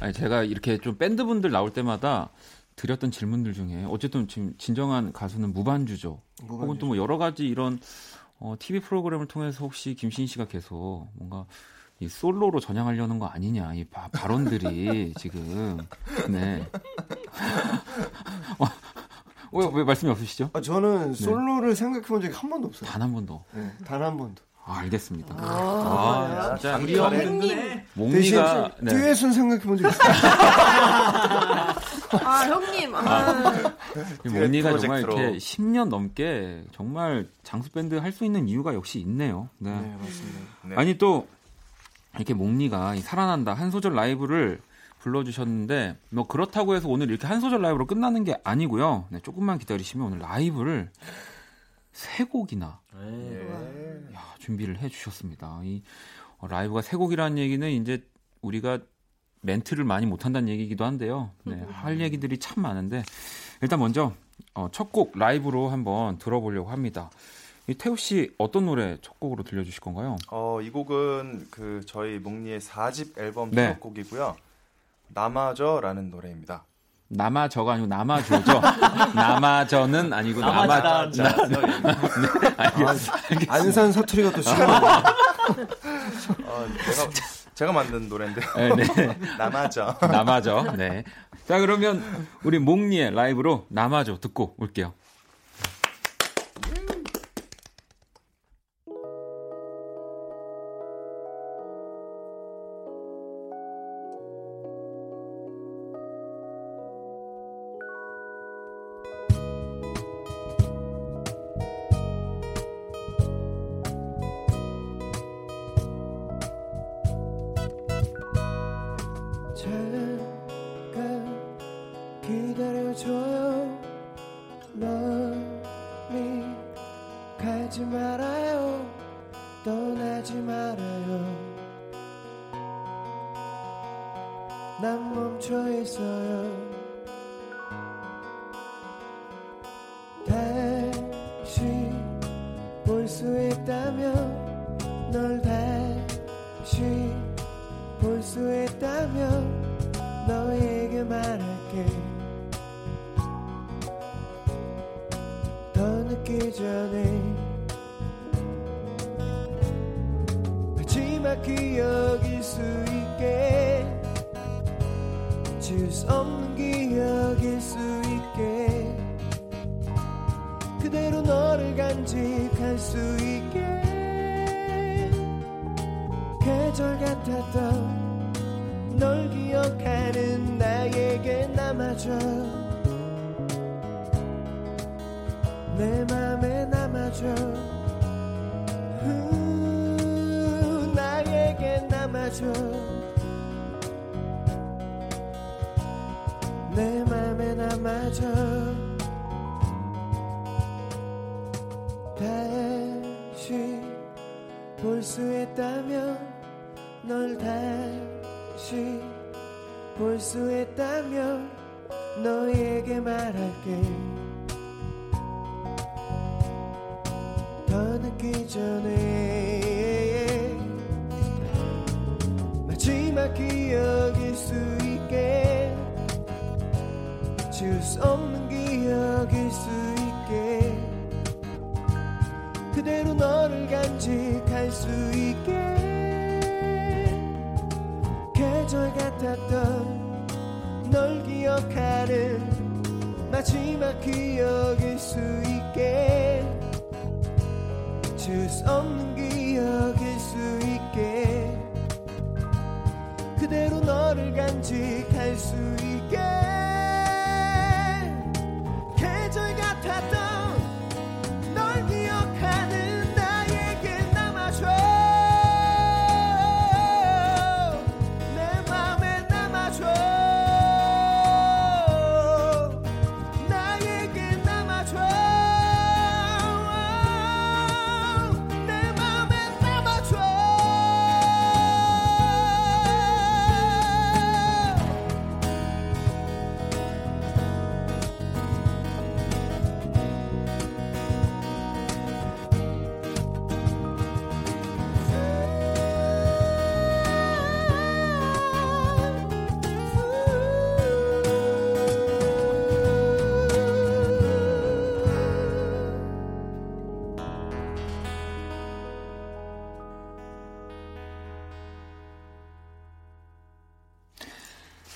아니 제가 이렇게 좀 밴드분들 나올 때마다 드렸던 질문들 중에 어쨌든 지금 진정한 가수는 무반주죠. 무반주죠. 혹은 또 뭐 여러 가지 이런 어, 티비 프로그램을 통해서 혹시 김신희 씨가 계속 뭔가 이 솔로로 전향하려는 거 아니냐 이 바, 발언들이 지금 네. 어, 왜, 왜 말씀이 없으시죠? 아, 저는 솔로를 네. 생각해본 적이 한 번도 없어요. 단 한 번도. 네, 단 한 번도. 아, 알겠습니다. 아, 아, 아 진짜 우리 형님 몽리가 네. 듀엣은 생각해본 적 있어요. 아 형님, 아. 몽리가 정말 이렇게 십 년 넘게 정말 장수 밴드 할 수 있는 이유가 역시 있네요. 네, 네 맞습니다. 네. 아니 또 이렇게 몽리가 살아난다 한 소절 라이브를 불러주셨는데 뭐 그렇다고 해서 오늘 이렇게 한 소절 라이브로 끝나는 게 아니고요. 네, 조금만 기다리시면 오늘 라이브를 세 곡이나 야, 준비를 해주셨습니다. 이 라이브가 세 곡이라는 얘기는 이제 우리가 멘트를 많이 못한다는 얘기이기도 한데요. 네, 할 얘기들이 참 많은데 일단 먼저 첫 곡 라이브로 한번 들어보려고 합니다. 태우 씨 어떤 노래 첫 곡으로 들려주실 건가요? 어, 이 곡은 그 저희 몽리의 사 집 앨범 첫 네. 곡이고요. 남아저라는 노래입니다. 남아저가 아니고 남아줘죠. 남아저는 아니고 남아다. 안산 사투리가 또 시간. 아, 내가 제가 만든 노래인데요. 네. 남아져. 남아져. 네. 자, 그러면 우리 몽니의 라이브로 남아져 듣고 올게요.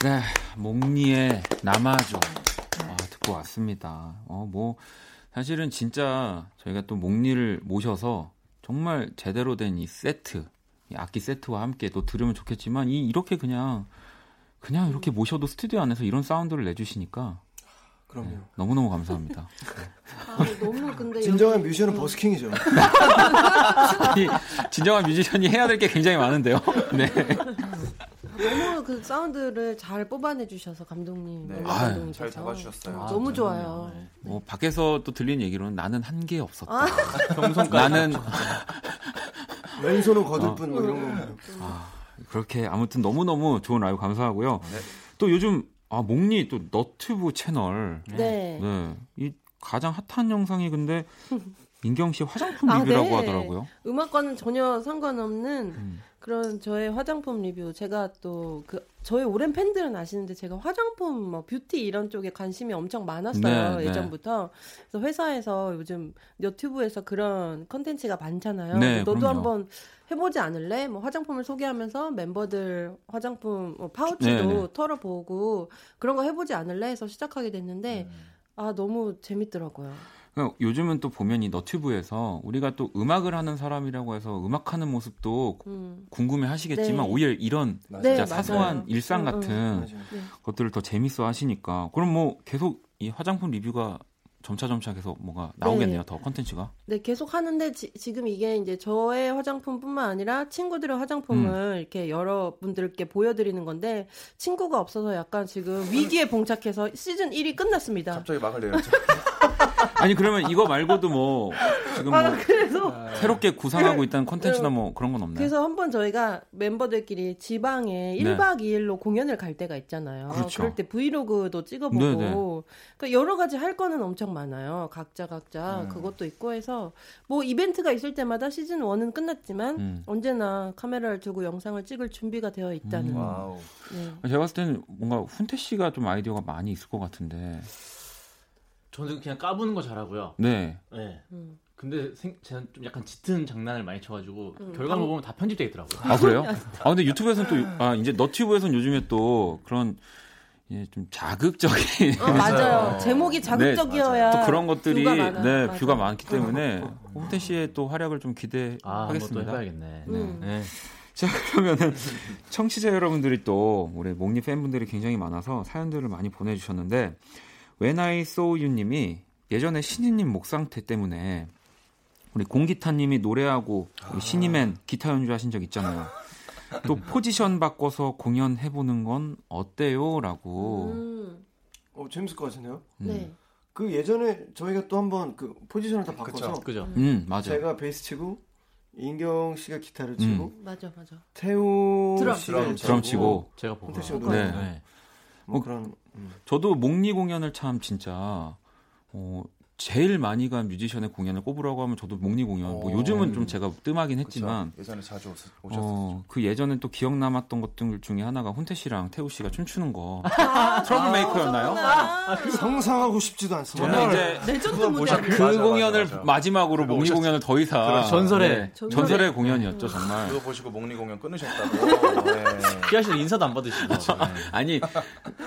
네, 몽니의 남아줘 아, 듣고 왔습니다. 어, 뭐 사실은 진짜 저희가 또 몽니를 모셔서 정말 제대로 된 이 세트, 이 악기 세트와 함께 또 들으면 좋겠지만 이 이렇게 그냥 그냥 이렇게 모셔도 스튜디오 안에서 이런 사운드를 내주시니까 그럼요. 네, 너무너무 감사합니다. 아, 너무 근데 진정한 여기... 뮤지션은 버스킹이죠. 아니, 진정한 뮤지션이 해야 될 게 굉장히 많은데요. 네. 너무 그 사운드를 잘 뽑아내주셔서 감독님 네. 아유, 잘 잡아주셨어요. 아, 너무 좋아요. 네. 뭐 밖에서 또 들린 얘기로는 나는 한 게 없었다. 아, 나는 왼손으로 거들 뿐 뭐 이런 거. 아, 그렇게 아무튼 너무너무 좋은 라이브 감사하고요. 네. 또 요즘 아 몽니 또 너튜브 채널 네. 네. 이 가장 핫한 영상이 근데 민경 씨 화장품 아, 리뷰라고 네. 하더라고요. 음악과는 전혀 상관없는 음. 그런 저의 화장품 리뷰. 제가 또 그 저의 오랜 팬들은 아시는데 제가 화장품, 뭐 뷰티 이런 쪽에 관심이 엄청 많았어요. 네, 예전부터. 네. 그래서 회사에서 요즘 유튜브에서 그런 컨텐츠가 많잖아요. 네, 너도 그럼요. 한번 해보지 않을래? 뭐 화장품을 소개하면서 멤버들 화장품 뭐 파우치도 네, 네. 털어보고 그런 거 해보지 않을래? 해서 시작하게 됐는데 네. 아 너무 재밌더라고요. 요즘은 또 보면 이 너튜브에서 우리가 또 음악을 하는 사람이라고 해서 음악하는 모습도 음. 궁금해 하시겠지만 네. 오히려 이런 맞아요. 진짜 네, 사소한 맞아요. 일상 같은 음, 음. 것들을 더 재밌어 하시니까 그럼 뭐 계속 이 화장품 리뷰가 점차점차 계속 뭐가 나오겠네요. 네. 더 컨텐츠가. 네, 계속 하는데 지, 지금 이게 이제 저의 화장품뿐만 아니라 친구들의 화장품을 음. 이렇게 여러분들께 보여드리는 건데 친구가 없어서 약간 지금 위기에 봉착해서 시즌 일이 끝났습니다. 갑자기 막을 내요. 아니 그러면 이거 말고도 뭐 지금 아, 뭐 그래서, 새롭게 구상하고 있다는 컨텐츠나 뭐 그런 건 없나요? 그래서 한번 저희가 멤버들끼리 지방에 네. 일박 이일로 공연을 갈 때가 있잖아요. 그렇죠. 그럴 때 브이로그도 찍어보고 네, 네. 그러니까 여러 가지 할 거는 엄청 많아요. 각자 각자 음. 그것도 있고 해서 뭐 이벤트가 있을 때마다 시즌 일은 끝났지만 음. 언제나 카메라를 들고 영상을 찍을 준비가 되어 있다는 음, 와우. 네. 제가 봤을 때는 뭔가 훈태 씨가 좀 아이디어가 많이 있을 것 같은데 저는 그냥 까부는 거 잘하고요. 네. 네. 음. 근데 생, 제가 좀 약간 짙은 장난을 많이 쳐가지고 음. 결과물 보면 다 편집돼 있더라고요. 아 그래요? 아 근데 유튜브에서는 또 아 이제 너튜브에서는 요즘에 또 그런 예, 좀 자극적인 어, 맞아요. 제목이 자극적이어야 네, 또 그런 것들이 뷰가 많아요. 네 맞아요. 뷰가 많기 때문에 홍태 씨의 또 활약을 좀 기대하겠습니다. 아, 해봐야겠네. 네. 음. 네. 자 그러면은 청취자 여러분들이 또 우리 몽니 팬분들이 굉장히 많아서 사연들을 많이 보내주셨는데. When I Saw You 님이 예전에 신이님 목 상태 때문에 우리 공기타 님이 노래하고 아. 신이맨 기타 연주하신 적 있잖아요. 또 포지션 바꿔서 공연해보는 건 어때요? 라고 음. 어, 재밌을 것 같은데요? 음. 네. 그 예전에 저희가 또 한번 그 포지션을 다 바꿔서 그쵸, 그쵸. 음, 맞아. 제가 베이스 치고 인경 씨가 기타를 치고 음. 맞아, 맞아. 태우 드럼, 씨가 드럼, 드럼 치고 제가 보고 네. 네. 뭐 그런 음. 저도 몽니 공연을 참 진짜 어, 제일 많이 간 뮤지션의 공연을 꼽으라고 하면 저도 몽니 공연. 뭐 요즘은 좀 제가 뜸하긴 했지만 그쵸. 예전에 자주 오셨었죠. 어, 그 예전에 또 기억 남았던 것들 중에 하나가 혼태 씨랑 태우 씨가 춤추는 거. 아, 트러블 메이커였나요? 아, 아, 상상하고 싶지도 않습니다. 저는 이제 레전드 무대 그 맞아, 공연을 맞아, 맞아. 마지막으로 몽니 오셨... 공연을 더 이상 그래, 전설의 네, 전설의, 전설의 공연이었죠 정말. 그거 보시고 몽니 공연 끊으셨다고. 피아 씨는 인사도 안 받으시고. 네. 아니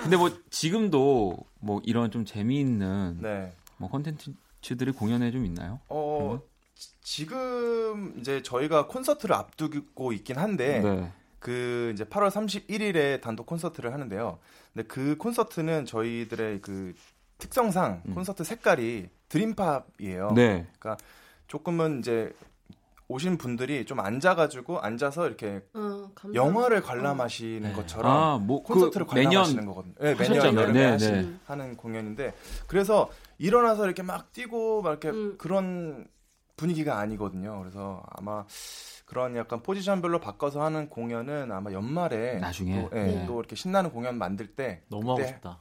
근데 뭐 지금도 뭐 이런 좀 재미있는. 네. 뭐 콘텐츠들이 공연에 좀 있나요? 어, 지, 지금 이제 저희가 콘서트를 앞두고 있긴 한데 네. 그 이제 팔월 삼십일일에 단독 콘서트를 하는데요. 근데 그 콘서트는 저희들의 그 특성상 음. 콘서트 색깔이 드림팝이에요. 네. 그러니까 조금은 이제 오신 분들이 좀 앉아가지고 앉아서 이렇게 어, 영화를 관람하시는 어. 것처럼 아, 뭐, 콘서트를 그 관람하시는 거거든요. 네, 매년 여름에 네, 하시, 네. 하는 공연인데 그래서 일어나서 이렇게 막 뛰고 막 이렇게 음. 그런 분위기가 아니거든요. 그래서 아마 그런 약간 포지션별로 바꿔서 하는 공연은 아마 연말에 나중에 또, 예, 네. 또 이렇게 신나는 공연 만들 때 너무 그때 하고 싶다.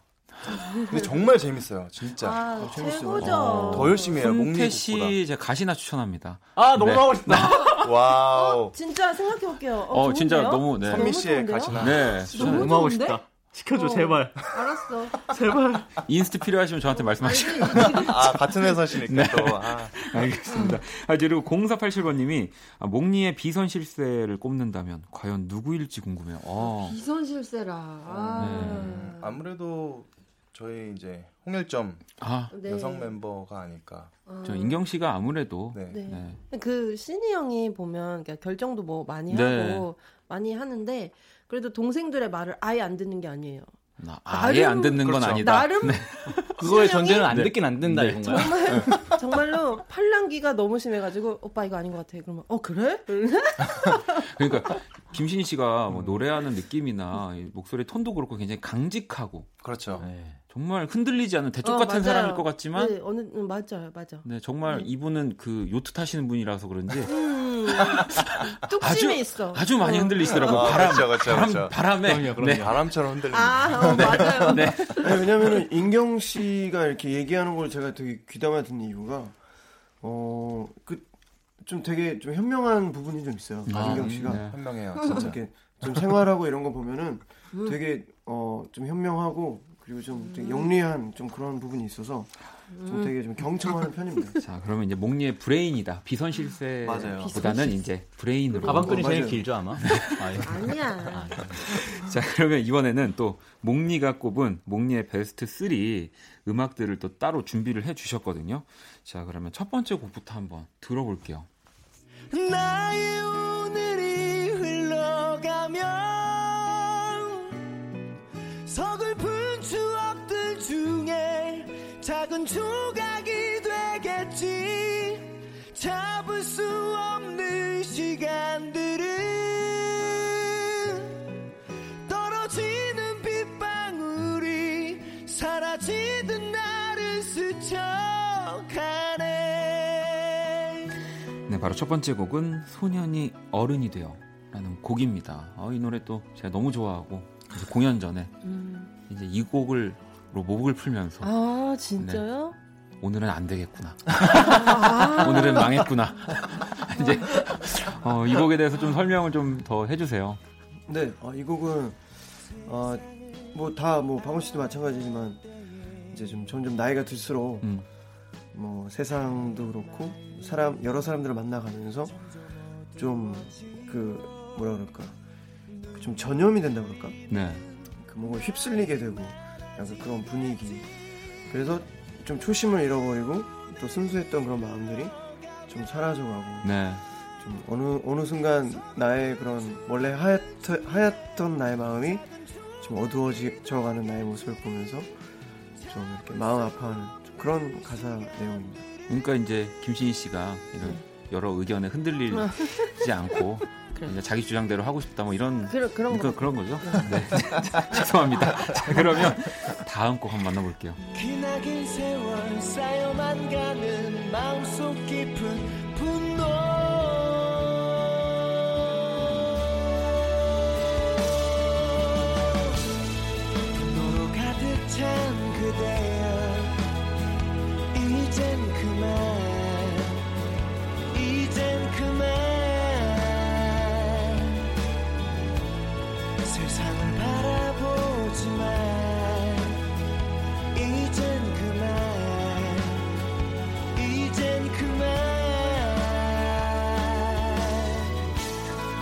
근데 정말 재밌어요, 진짜. 아, 최고죠. 어, 더 열심히 해요. 홍태 씨, 제가 가시나 추천합니다. 아, 너무 하고 네. 싶다. 와우. 어, 진짜 생각해 볼게요. 어, 어 진짜 너무. 네. 선미 씨의 가시나. 네. 너무 하고 싶다. 시켜줘, 어, 제발. 알았어. 제발. 인스트 필요하시면 저한테 말씀하시고. 아, 같은 회사시니까 네. 또. 아. 알겠습니다. 아, 그리고 공사팔칠번님이 아, 몽니의 비선 실세를 꼽는다면 과연 누구일지 궁금해요. 아. 비선 실세라. 아. 네. 아무래도 저희 이제 홍일점 아. 여성 멤버가 아닐까. 아. 저 인경 씨가 아무래도. 네. 네. 네. 그 신이 형이 보면 그러니까 결정도 뭐 많이 네. 하고 많이 하는데. 그래도 동생들의 말을 아예 안 듣는 게 아니에요. 나, 아예 나름, 안 듣는 건 그렇죠. 아니다. 나름 네. 그거의 전제는 안 듣긴 안 듣는다 네. 이건가요? 정말 정말로 팔랑귀가 너무 심해가지고 오빠 이거 아닌 것 같아. 그러면 어 그래? 그러니까 김신희 씨가 뭐 노래하는 느낌이나 목소리 톤도 그렇고 굉장히 강직하고 그렇죠. 네. 정말 흔들리지 않은 대쪽 어, 같은 맞아요. 사람일 것 같지만 네, 어느 음, 맞아요, 맞아. 네 정말 네. 이분은 그 요트 타시는 분이라서 그런지. 뚝심이 있어. 아주 많이 흔들리시더라고요. 아, 바람, 그렇죠, 그렇죠, 바람, 그렇죠. 바람에 그럼요, 그럼요. 네. 바람처럼 흔들리는. 아, 어, 맞아요. 네. 네. 네, 왜냐하면 인경 씨가 이렇게 얘기하는 걸 제가 되게 귀담아 듣는 이유가 어, 그 좀 되게 좀 현명한 부분이 좀 있어요. 아, 이인경 씨가 네. 현명해요. 진짜. 이렇게 좀 생활하고 이런 거 보면은 되게 어, 좀 현명하고 그리고 좀 되게 영리한 좀 그런 부분이 있어서 좀 되게 좀 경청하는 편입니다. 자, 그러면 이제 몽니의 브레인이다. 비선 실세보다는 비선 이제 브레인으로. 가방끈이 어, 제일 길죠 아마. 아니야. 자, 그러면 이번에는 또 몽니가 꼽은 몽니의 베스트 삼 음악들을 또 따로 준비를 해주셨거든요. 자, 그러면 첫 번째 곡부터 한번 들어볼게요. 나의 오늘이 흘러가면 서글픈 추억들 중에 작은 조각이 되겠지. 잡을 수 없는 시간들은 떨어지는 빗방울이 사라지던 나를 스쳐가네. 네, 바로 첫 번째 곡은 소년이 어른이 되어 라는 곡입니다. 어, 이 노래 또 제가 너무 좋아하고 이제 공연 전에 음. 이제 이 곡을 로 목을 풀면서 아 진짜요? 네. 오늘은 안 되겠구나. 아~ 오늘은 망했구나. 이제 어, 이 곡에 대해서 좀 설명을 좀 더 해주세요. 네, 어, 이 곡은 어, 뭐 다 뭐 박원 씨도 마찬가지지만 이제 좀 점점 나이가 들수록 음. 뭐 세상도 그렇고 사람 여러 사람들을 만나가면서 좀 그 뭐라 그럴까 좀 전염이 된다 그럴까? 네. 그 뭔가 휩쓸리게 되고. 약간 그런 분위기. 그래서 좀 초심을 잃어버리고 또 순수했던 그런 마음들이 좀 사라져가고. 네. 좀 어느 어느 순간 나의 그런 원래 하얗, 하얗던 나의 마음이 좀 어두워져가는 나의 모습을 보면서 좀 이렇게 마음 아파하는 좀 그런 가사 내용입니다. 그러니까 이제 김신희 씨가 이런 여러 의견에 흔들리지 않고. 자기 주장대로 하고 싶다 뭐 이런 그러, 그런, 그러니까 그런 거죠. 네. 죄송합니다. 자, 그러면 다음 곡 한번 만나볼게요. 기나긴 세월 쌓여만 가는 마음속 깊은 분노. 분노로 가득 찬 그대여 이젠 그만 이젠 그만 세상을 바라보지만 이젠 그만 이젠 그만.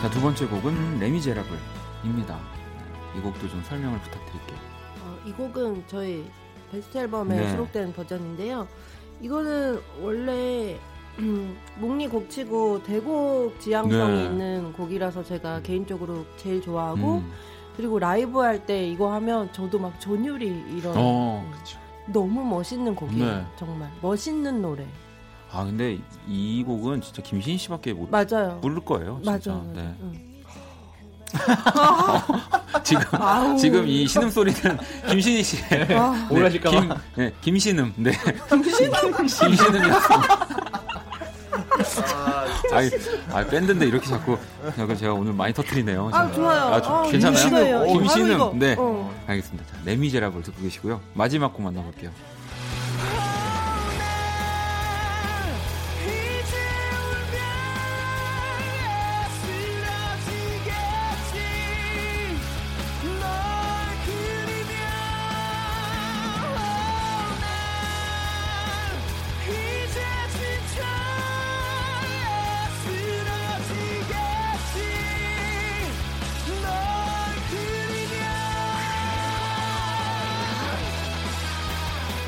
자, 두 번째 곡은 레미제라블입니다. 이 곡도 좀 설명을 부탁드릴게요. 어, 이 곡은 저희 베스트 앨범에 네. 수록된 버전인데요. 이거는 원래 음, 몽니 곡치고 대곡 지향성이 네. 있는 곡이라서 제가 개인적으로 제일 좋아하고 음. 그리고 라이브 할 때 이거 하면 저도 막 전율이 이런 어, 너무 멋있는 곡이에요. 네. 정말 멋있는 노래. 아 근데 이 곡은 진짜 김신희 씨밖에 못 맞아요. 부를 거예요. 진짜. 맞아요. 네. 응. 지금 아우. 지금 이 신음 소리는 김신희 씨의 오라실까봐. 네, 김신음. 네. 김신음. 김신음이었습니다. 아, 밴드인데 이렇게 자꾸 약간 제가 오늘 많이 터뜨리네요. 아, 좋아요. 아, 아, 괜찮아요. 아, 김신음. 네, 어. 알겠습니다. 자, 레미제라블 듣고 계시고요. 마지막 곡 만나볼게요.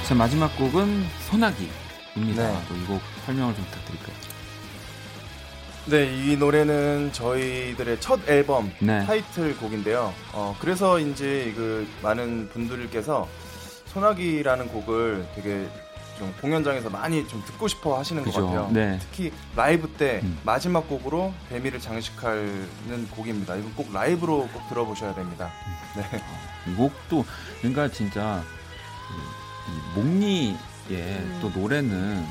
자, 마지막 곡은 소나기입니다. 네. 또 이 곡 설명을 좀 부탁드릴까요? 네, 이 노래는 저희들의 첫 앨범 네. 타이틀곡인데요. 어, 그래서인지 그 많은 분들께서 소나기라는 곡을 되게 좀 공연장에서 많이 좀 듣고 싶어 하시는 그죠? 것 같아요. 네. 특히 라이브 때 음. 마지막 곡으로 데미를 장식하는 곡입니다. 이건 꼭 라이브로 꼭 들어보셔야 됩니다. 음. 네. 이 곡도 그러니까 진짜 몽니의 음. 또 노래는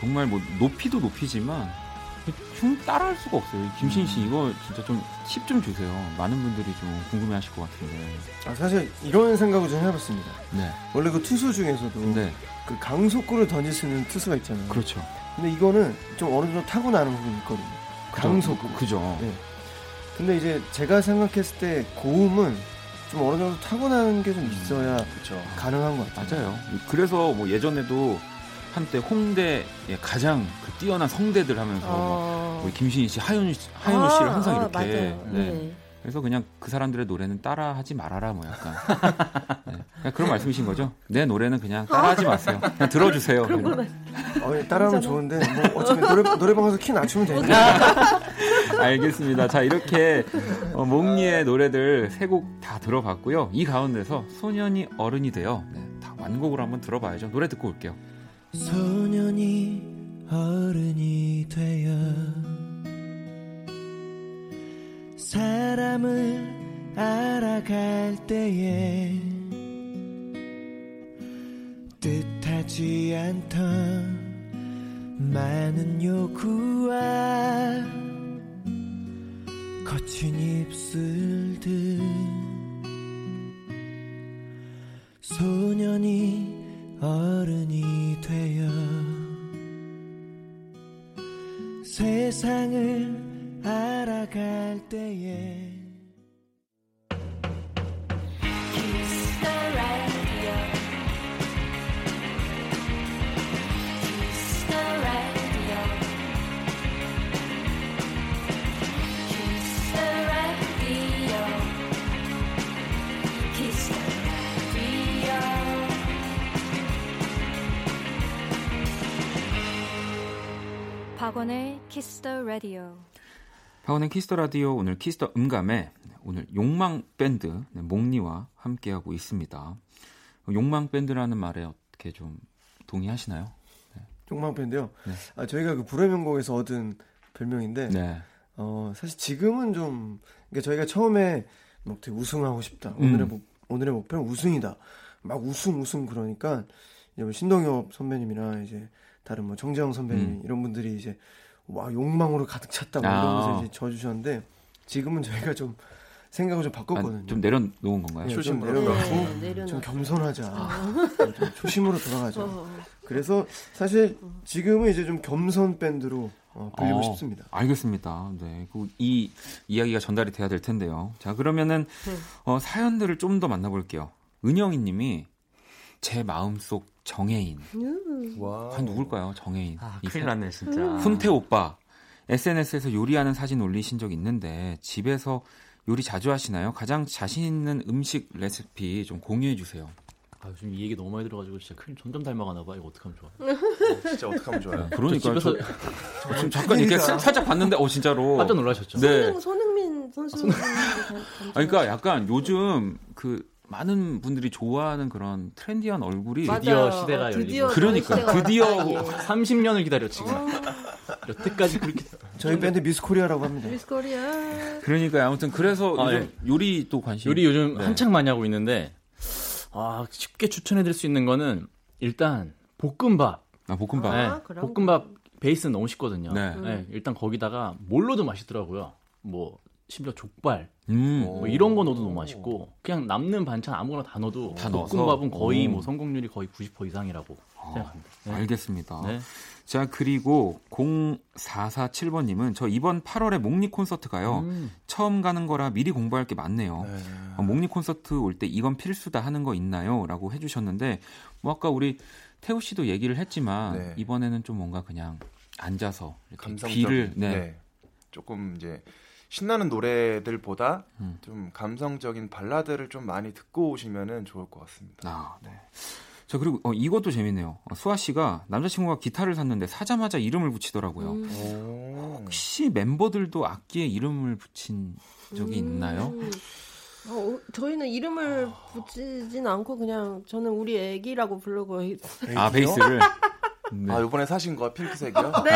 정말 뭐 높이도 높이지만 춤 따라할 수가 없어요. 김신우 씨 이거 진짜 좀 팁 좀 주세요. 많은 분들이 좀 궁금해하실 것 같은데. 아, 사실 이런 생각을 좀 해봤습니다. 네. 원래 그 투수 중에서도 네. 그 강속구를 던질 수 있는 투수가 있잖아요. 그렇죠. 근데 이거는 좀 어느 정도 타고나는 부분이 있거든요. 강속구. 그죠. 네. 근데 이제 제가 생각했을 때 고음은 좀 어느 정도 타고나는 게 좀 있어야 음, 그렇죠. 가능한 것 같아요. 맞아요. 그래서 뭐 예전에도 한때 홍대에 가장 그 뛰어난 성대들 하면서 어... 뭐 김신희 씨, 하윤, 하윤우 아, 씨를 항상 아, 이렇게. 맞아요. 네. 네. 그래서 그냥 그 사람들의 노래는 따라하지 말아라 뭐 약간 네. 그런 말씀이신 거죠? 내 노래는 그냥 따라하지 마세요. 그냥 들어주세요. 그런 건 아니에요. 어, 따라하면 좋은데 뭐 어차피 노래, 노래방에서 키 낮추면 되는데. 알겠습니다. 자, 이렇게 어, 몽니의 노래들 세 곡 다 들어봤고요. 이 가운데서 소년이 어른이 되어 네, 다 완곡으로 한번 들어봐야죠. 노래 듣고 올게요. 소년이 어른이 되어 사람을 알아갈 때에 뜻하지 않던 많은 요구와 거친 입술들 소년이 어른이 되어 세상을 알아갈 때에 Kiss the radio Kiss the radio Kiss the radio Kiss the radio 박원의 키스더 라디오. 박원의 키스더 라디오 오늘 키스더 음감에 오늘 욕망 밴드 네, 몽니와 함께하고 있습니다. 욕망 밴드라는 말에 어떻게 좀 동의하시나요? 네. 욕망 밴드요. 네. 아, 저희가 그 불의 명곡에서 얻은 별명인데 네. 어, 사실 지금은 좀 그러니까 저희가 처음에 막 되게 우승하고 싶다. 음. 오늘의 목, 오늘의 목표는 우승이다. 막 우승 우승 그러니까 이제 뭐 신동엽 선배님이나 이제 다른 뭐 정재영 선배님 음. 이런 분들이 이제 와 욕망으로 가득 찼다고 아. 이러면서 이제 저어주셨는데 지금은 저희가 좀 생각을 좀 바꿨거든요. 아, 좀 내려놓은 건가요? 네, 좀 내려놓고 네, 네, 좀 겸손하자. 아. 좀 초심으로 돌아가자. 어. 그래서 사실 지금은 이제 좀 겸손 밴드로 어, 불리고 어, 싶습니다. 알겠습니다. 네, 그 이 이야기가 전달이 돼야 될 텐데요. 자 그러면은 네. 어, 사연들을 좀 더 만나볼게요. 은영이님이 제 마음속 정혜인. 아, 누굴까요? 정혜인. 아, 큰일 났네 진짜. 훈태 오빠. 에스엔에스에서 요리하는 사진 올리신 적 있는데 집에서 요리 자주 하시나요? 가장 자신 있는 음식 레시피 좀 공유해 주세요. 아, 요즘 이 얘기 너무 많이 들어가지고 진짜 큰 점점 닮아가나 봐. 이거 어떡하면 좋아. 어, 진짜 어떡하면 좋아요. 네, 그러니까 집에서 저, 저 지금 잠깐 이렇게 살짝 봤는데 어 진짜로 깜짝 놀라셨죠. 네. 손흥민 선수. 아, 손흥... 아, 그러니까 약간 요즘 그 많은 분들이 좋아하는 그런 트렌디한 얼굴이 맞아요. 드디어 시대가 열리고 드디어 그러니까 시대가 드디어 삼십 년을 기다려 지금 여태까지 그렇게 저희 밴드 미스코리아라고 합니다. 미스코리아 그러니까 아무튼 그래서 아, 요즘 네. 요리 또 관심 요리 요즘 네. 한창 많이 하고 있는데 아 쉽게 추천해드릴 수 있는 거는 일단 볶음밥 아 볶음밥 아, 네. 볶음밥 베이스는 너무 쉽거든요. 네. 음. 네. 일단 거기다가 뭘로도 맛있더라고요. 뭐 심지어 족발 음. 뭐 이런 거 넣어도 너무 맛있고 그냥 남는 반찬 아무거나 다 넣어도 다 볶음밥은 거의 뭐 성공률이 거의 구십 퍼센트 이상이라고 아, 생각합니다. 네. 알겠습니다. 네. 자 그리고 공사사칠 번님은 저 이번 팔월에 몽니 콘서트 가요. 음. 처음 가는 거라 미리 공부할 게 많네요. 네. 어, 몽니 콘서트 올 때 이건 필수다 하는 거 있나요? 라고 해주셨는데 뭐 아까 우리 태우 씨도 얘기를 했지만 네. 이번에는 좀 뭔가 그냥 앉아서 귀를 네. 네. 조금 이제 신나는 노래들보다 음. 좀 감성적인 발라드를 좀 많이 듣고 오시면은 좋을 것 같습니다. 아, 네. 자 그리고 어, 이것도 재밌네요. 어, 수아 씨가 남자친구가 기타를 샀는데 사자마자 이름을 붙이더라고요. 음. 혹시 멤버들도 악기에 이름을 붙인 적이 음. 있나요? 어, 저희는 이름을 어... 붙이진 않고 그냥 저는 우리 애기라고 부르고 아 베이스를. 네. 아 이번에 사신 거 핑크색이요? 네.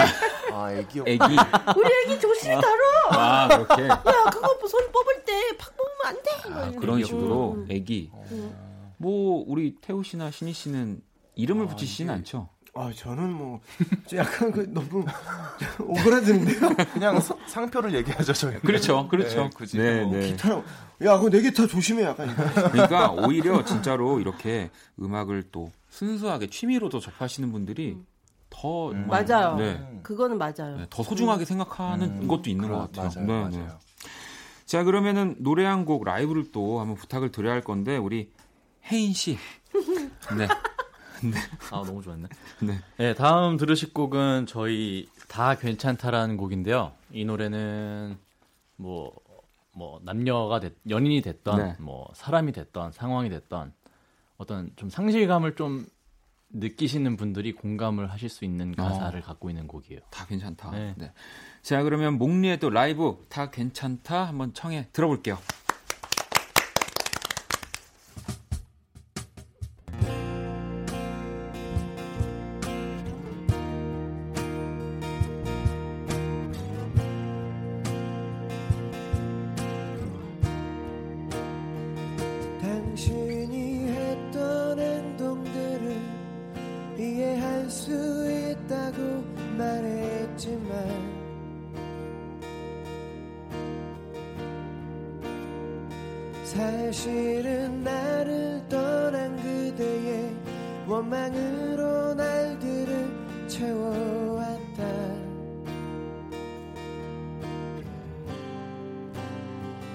아 애기 애기. 우리 애기 조심히 다뤄. 아 그렇게. 야 그거 손 뽑을 때 팍 뽑으면 안 돼. 아, 그런 얘기죠. 식으로 애기. 음. 뭐 우리 태우 씨나 신희 씨는 이름을 아, 붙이시진 이게... 않죠? 아, 저는 뭐 약간 그 너무 오그라드는데요. 그냥 서, 상표를 얘기하죠, 저희. 그렇죠, 그렇죠. 네, 그지. 네, 뭐. 네. 기타, 야, 그거 내 기타 조심해, 약간. 그러니까 오히려 진짜로 이렇게 음악을 또 순수하게 취미로도 접하시는 분들이 더 음. 정말, 맞아요. 네. 그거는 맞아요. 네, 더 소중하게 생각하는 음. 것도 있는 그러, 것 같아요. 맞아요. 네, 맞아요. 네. 자, 그러면은 노래 한 곡 라이브를 또 한번 부탁을 드려야 할 건데 우리 혜인 씨. 네. 네. 아, 너무 좋았네. 네. 네, 다음 들으실 곡은 저희 다 괜찮다라는 곡인데요. 이 노래는 뭐, 뭐, 남녀가 됐, 연인이 됐던, 네. 뭐, 사람이 됐던, 상황이 됐던 어떤 좀 상실감을 좀 느끼시는 분들이 공감을 하실 수 있는 가사를 어, 갖고 있는 곡이에요. 다 괜찮다. 네. 네. 자, 그러면 몽리의 또 라이브 다 괜찮다 한번 청해 들어볼게요. 사실은 나를 떠난 그대의 원망으로 날들을 채워왔다.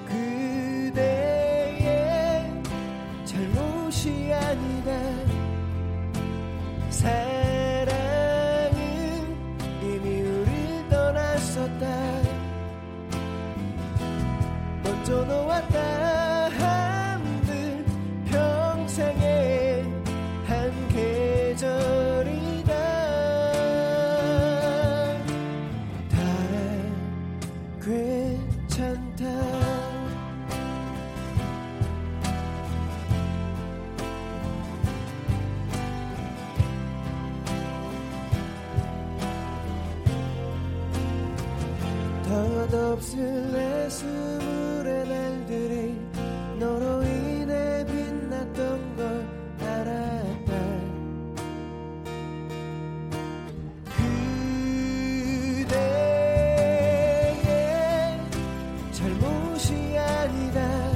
그대의 잘못이 아니다. 사랑은 이미 우릴 떠났었다. 먼저 너와 나 없을 내 스물의 날들이 너로 인해 빛났던 걸 알았다. 그대의 잘못이 아니다.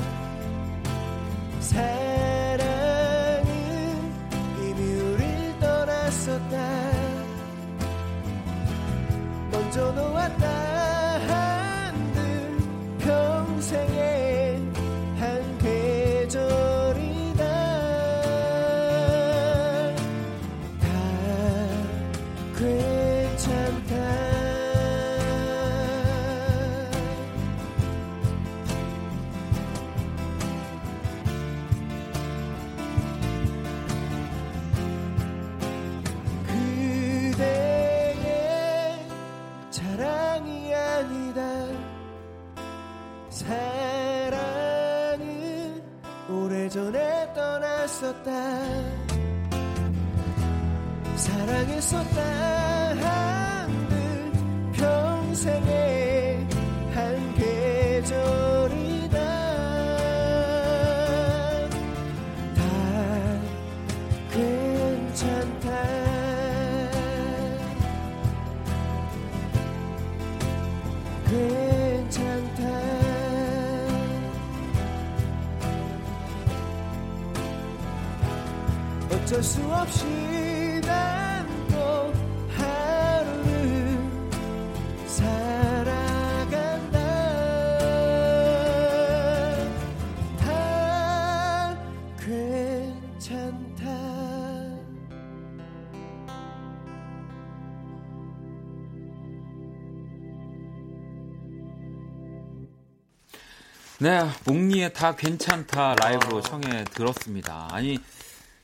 사랑은 이미 우릴 떠났었다. 먼저 너와 나 사랑했었다. 한들 평생의 한 계절이다. 다 괜찮다. 괜찮다. 어쩔 수 없이 네, 몽리의 다 괜찮다 라이브로 아. 청해 들었습니다. 아니,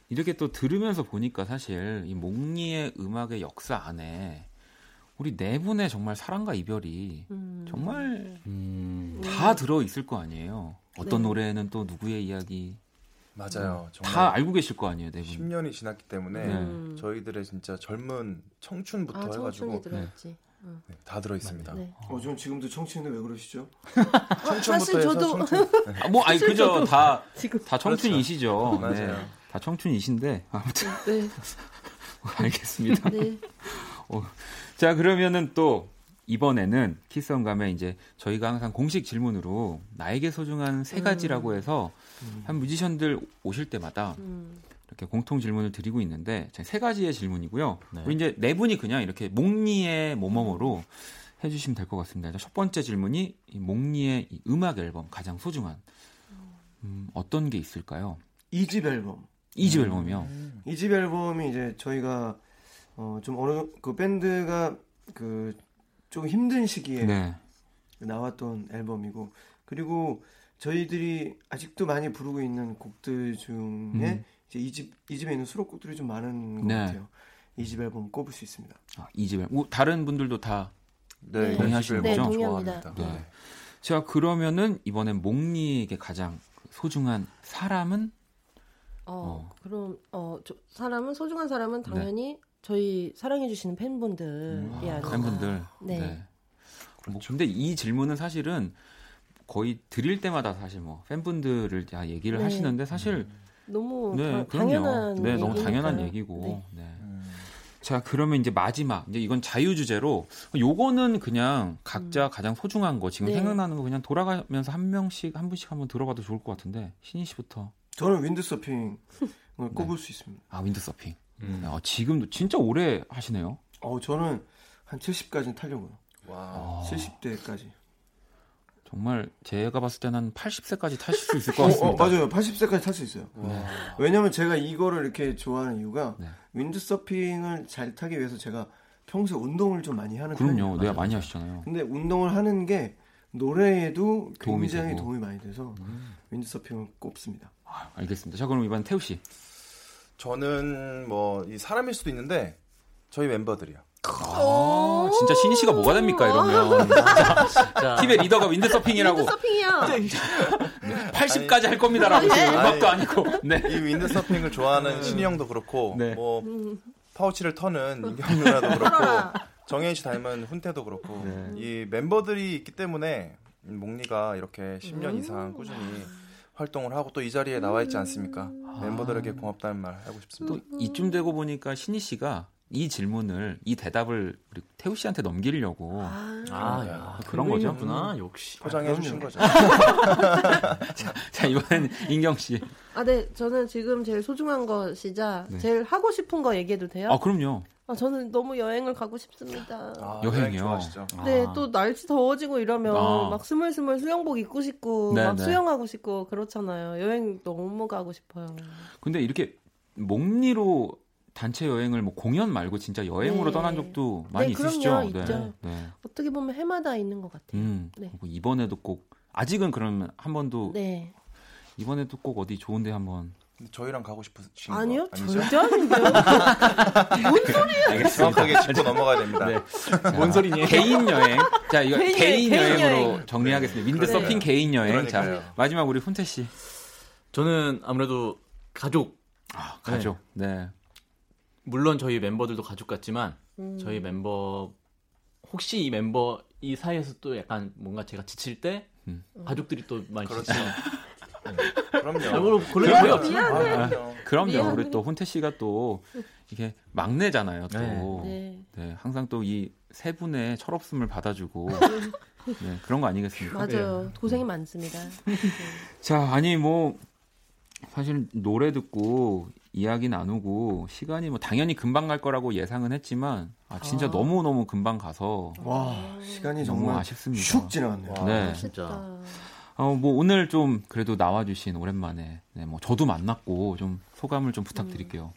이렇게 또 들으면서 보니까 사실 이 몽리의 음악의 역사 안에 우리 네 분의 정말 사랑과 이별이 음. 정말 음. 다 들어있을 거 아니에요. 어떤 네. 노래에는 또 누구의 이야기. 맞아요. 정말 다 알고 계실 거 아니에요, 네 분. 십 년이 지났기 때문에 네. 저희들의 진짜 젊은 청춘부터 아, 해가지고. 네, 다 들어있습니다. 네. 어, 좀 지금도 청춘인데 왜 그러시죠? 사실 저도 청춘... 네. 아, 뭐 아니 그죠 다 다 청춘이시죠. 그렇죠. 네. 맞아요. 다 청춘이신데 아무튼 네. 알겠습니다. 네. 어, 자, 그러면은 또 이번에는 키스원 가면 이제 저희가 항상 공식 질문으로 나에게 소중한 세 가지라고 해서 음. 한 뮤지션들 오실 때마다 음. 이렇게 공통 질문을 드리고 있는데 세 가지의 질문이고요. 네. 우리 이제 네 분이 그냥 이렇게 몽니의 뭐뭐뭐로 해주시면 될 것 같습니다. 첫 번째 질문이 이 몽니의 이 음악 앨범 가장 소중한 음, 어떤 게 있을까요? 이집 앨범. 이집 앨범이요. 음. 이집 앨범이 이제 저희가 어, 좀 어느 그 밴드가 그 조금 힘든 시기에 네. 나왔던 앨범이고 그리고 저희들이 아직도 많이 부르고 있는 곡들 중에 음. 이제 이 집, 이 집에 있는 수록곡들이 좀 많은 것 네. 같아요. 이 집 앨범 꼽을 수 있습니다. 아, 이 집 앨범. 다른 분들도 다 네, 동의하시는 거죠? 네, 동의합니다. 네. 자, 그러면은 이번엔 몽니에게 가장 소중한 사람은? 어, 어. 그럼 어, 저, 사람은 소중한 사람은 당연히 네. 저희 사랑해주시는 팬분들이 아니라 팬분들. 네. 네. 뭐, 근데 이 질문은 사실은 거의 드릴 때마다 사실 뭐 팬분들을 다 얘기를 네. 하시는데 사실 너무 네, 다, 당연한 네, 얘기니까요. 너무 당연한 얘기고. 네. 네. 자, 그러면 이제 마지막. 이제 이건 자유 주제로 요거는 그냥 각자 음. 가장 소중한 거 지금 네. 생각나는 거 그냥 돌아가면서 한 명씩 한 분씩 한번 들어가도 좋을 것 같은데 신인 씨부터. 저는 윈드서핑을 꼽을 네. 수 있습니다. 아, 윈드서핑. 음. 아, 지금도 진짜 오래 하시네요. 어, 저는 한 칠십까지는 타려고요. 와. 칠십 대까지. 정말 제가 봤을 때는 한 팔십 세까지 타실 수 있을 것 같습니다. 어, 어, 맞아요. 팔십 세까지 탈 수 있어요. 네. 왜냐하면 제가 이거를 이렇게 좋아하는 이유가 네. 윈드서핑을 잘 타기 위해서 제가 평소에 운동을 좀 많이 하는 편이에요. 그럼요. 내가 많이 하시잖아요. 근데 운동을 하는 게 노래에도 도움이 굉장히 되고. 도움이 많이 돼서 음. 윈드서핑을 꼽습니다. 아, 알겠습니다. 자, 그럼 이번엔 태우 씨. 저는 뭐 이 사람일 수도 있는데 저희 멤버들이요. 아, 진짜 신희 씨가 뭐가 됩니까 이러면. 팀의 리더가 윈드서핑이라고. 윈드서핑이요. 팔십까지 아니, 할 겁니다라고 지금 음악도 아니고. 네. 이 윈드서핑을 좋아하는 신희 형도 그렇고, 네. 뭐 파우치를 터는 인경 누나도 그렇고, 정혜인 씨 닮은 훈태도 그렇고, 네. 이 멤버들이 있기 때문에 몽니가 이렇게 십 년 음. 이상 꾸준히. 활동을 하고 또 이 자리에 나와 있지 않습니까? 아. 멤버들에게 고맙다는 말 하고 싶습니다. 또 이쯤 되고 보니까 신희 씨가 이 질문을 이 대답을 우리 태우 씨한테 넘기려고 아, 아 야, 그런 거였구나. 음. 역시 포장해 주신 거죠. 자, 자, 이번엔 인경 씨. 아, 네, 저는 지금 제일 소중한 것이자 네. 제일 하고 싶은 거 얘기해도 돼요? 아, 그럼요. 아, 저는 너무 여행을 가고 싶습니다. 아, 여행이요? 좋아하시죠? 네, 아. 또 날씨 더워지고 이러면 아. 막 스물스물 수영복 입고 싶고 네, 막 네. 수영하고 싶고 그렇잖아요. 여행 너무 가고 싶어요. 근데 이렇게 몽니로 단체 여행을 뭐 공연 말고 진짜 여행으로 네. 떠난 적도 많이 네, 있으시죠? 그럼요, 네, 있죠. 네. 어떻게 보면 해마다 있는 것 같아요. 음, 네. 이번에도 꼭 아직은 그러면 한 번도 네. 이번에도 꼭 어디 좋은데 한번. 저희랑 가고 싶으신 거 아니요? 절대 아닌데요. 뭔 소리야. 정확하게 짚고 넘어가야 됩니다. 네. 자, 뭔 소리냐. 개인 여행. 자, 이거 개인, 개인, 개인 여행으로 여행. 정리하겠습니다. 윈드서핑 개인 여행. 그러니까요. 자, 마지막 우리 훈태 씨. 저는 아무래도 가족. 아, 가족. 네. 네. 물론 저희 멤버들도 가족 같지만 음. 저희 멤버 혹시 이 멤버 이 사이에서 또 약간 뭔가 제가 지칠 때 음. 가족들이 또 많이 지치죠. 그럼요. 그럼요. 미안해. 아, 그럼요. 미안해. 우리 또 혼태 씨가 또 이게 막내잖아요. 또 네. 네, 항상 또 이 세 분의 철없음을 받아주고 네, 그런 거 아니겠습니까? 맞아요. 네. 고생이 많습니다. 자, 아니 뭐 사실 노래 듣고 이야기 나누고 시간이 뭐 당연히 금방 갈 거라고 예상은 했지만 아, 진짜 아. 너무 너무 금방 가서 와 시간이 정말 아쉽습니다. 슉 지나갔네요. 와, 네, 진짜. 어, 뭐, 오늘 좀, 그래도 나와주신 오랜만에, 네, 뭐, 저도 만났고, 좀, 소감을 좀 부탁드릴게요.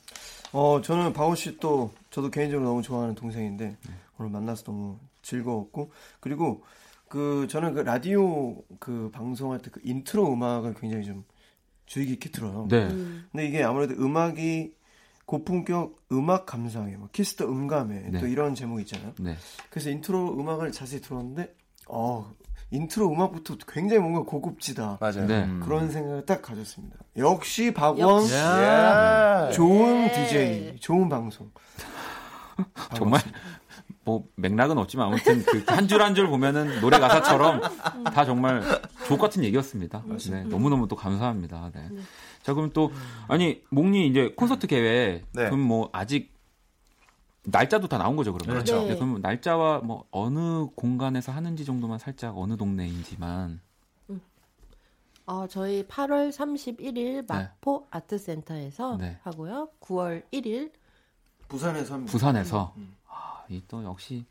어, 저는 박원 씨 또, 저도 개인적으로 너무 좋아하는 동생인데, 네. 오늘 만나서 너무 즐거웠고, 그리고, 그, 저는 그 라디오 그 방송할 때 그 인트로 음악을 굉장히 좀 주의 깊게 들어요. 네. 음. 근데 이게 아무래도 음악이 고품격 음악 감상에, 뭐 키스 더 음감에, 네. 또 이런 제목이 있잖아요. 네. 그래서 인트로 음악을 자세히 들었는데, 어, 인트로 음악부터 굉장히 뭔가 고급지다. 맞아요. 네. 그런 생각을 딱 가졌습니다. 역시 박원 역시. 예. 좋은 예. 디제이, 좋은 방송. 정말 뭐 맥락은 없지만 아무튼 그 한 줄 한 줄 보면은 노래 가사처럼 다 정말 족 같은 얘기였습니다. 네, 너무 너무 또 감사합니다. 네. 자, 그럼 또 아니 몽니 이제 콘서트 계획 네. 그럼 뭐 아직 날짜도 다 나온 거죠, 그러면. 그렇죠. 네. 그러면 날짜와 뭐 어느 공간에서 하는지 정도만 살짝 어느 동네인지만. 음. 어, 저희 팔월 삼십일일 마포 네. 아트센터에서 네. 하고요. 구월 일일 부산에서 합니다. 부산에서. 음. 아, 이 또 역시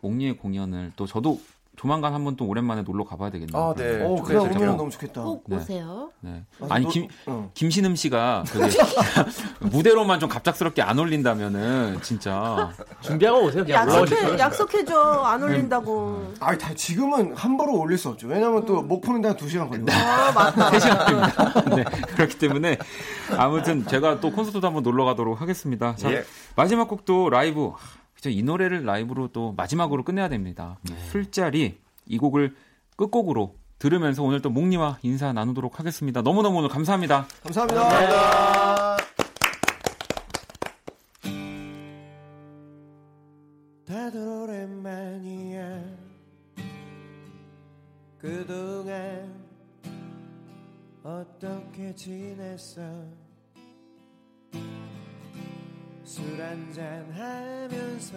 몽니의 공연을 또 저도 조만간 한번 또 오랜만에 놀러 가봐야 되겠네요. 아, 네. 오, 그래, 오늘 너무 좋겠다. 꼭 네. 오세요. 네. 아니, 아니 너, 김, 어. 김신음 씨가 무대로만 좀 갑작스럽게 안 올린다면은 진짜 준비하고 오세요. 그냥 약속해, 약속해줘. 안 올린다고. 아, 지금은 함부로 올릴 수 없죠. 왜냐면 또 목 푸는 데한 두 시간 걸려요. 아, 맞다. 세 시간입니다. 네. 그렇기 때문에 아무튼 제가 또 콘서트도 한번 놀러 가도록 하겠습니다. 자, 예. 마지막 곡도 라이브. 이 노래를 라이브로 또 마지막으로 끝내야 됩니다. 네. 술자리 이 곡을 끝곡으로 들으면서 오늘 또 몽니와 인사 나누도록 하겠습니다. 너무너무 오늘 감사합니다. 감사합니다. 감사합니다. 다들 오랜만이야. 그동안 어떻게 지냈어? 술 한잔 하면서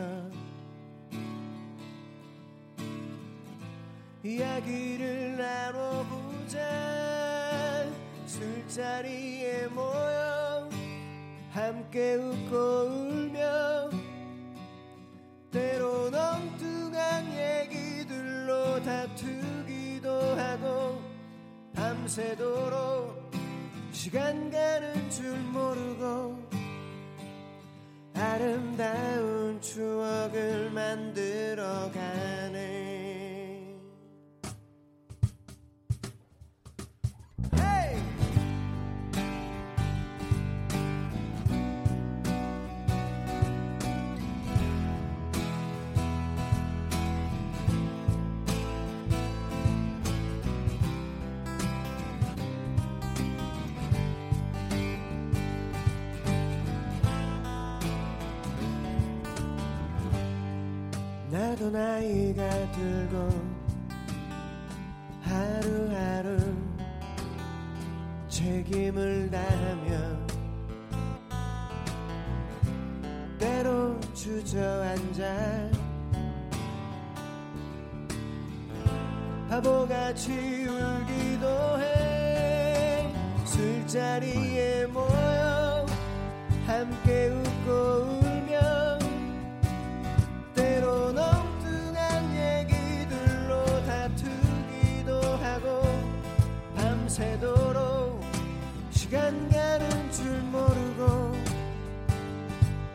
이야기를 나눠보자. 술자리에 모여 함께 웃고 울며 때론 엉뚱한 얘기들로 다투기도 하고 밤새도록 시간 가는 줄 모르고 아름다운 추억을 만들어가네. Hey! 나도 나이가 들고 하루하루 책임을 다하며 때로 주저앉아 바보같이 울기도 해. 술자리에 모여 함께 웃고 울며 엉뚱한 얘기들로 다투기도 하고 밤새도록 시간 가는 줄 모르고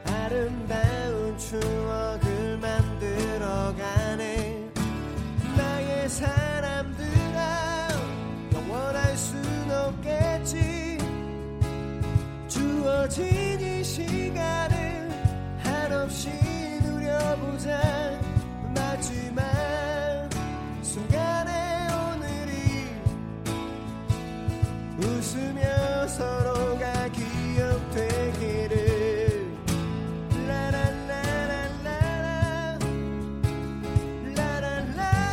아름다운 추억을 만들어가네. 나의 사람들아 영원할 순 없겠지. 주어진 이 시간을 한없이 누려보자. 마지막 순간에 오늘이 웃으며 서로가 기억되기를. 라라라라라라 라라라라라라라라라라라라라라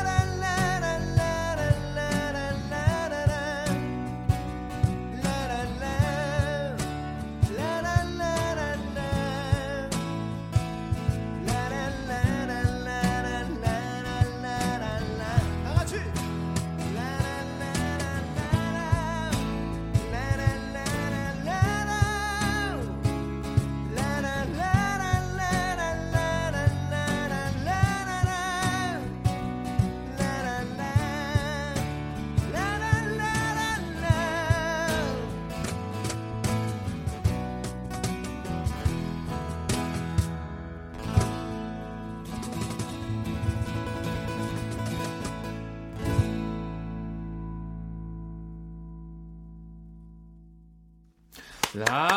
자,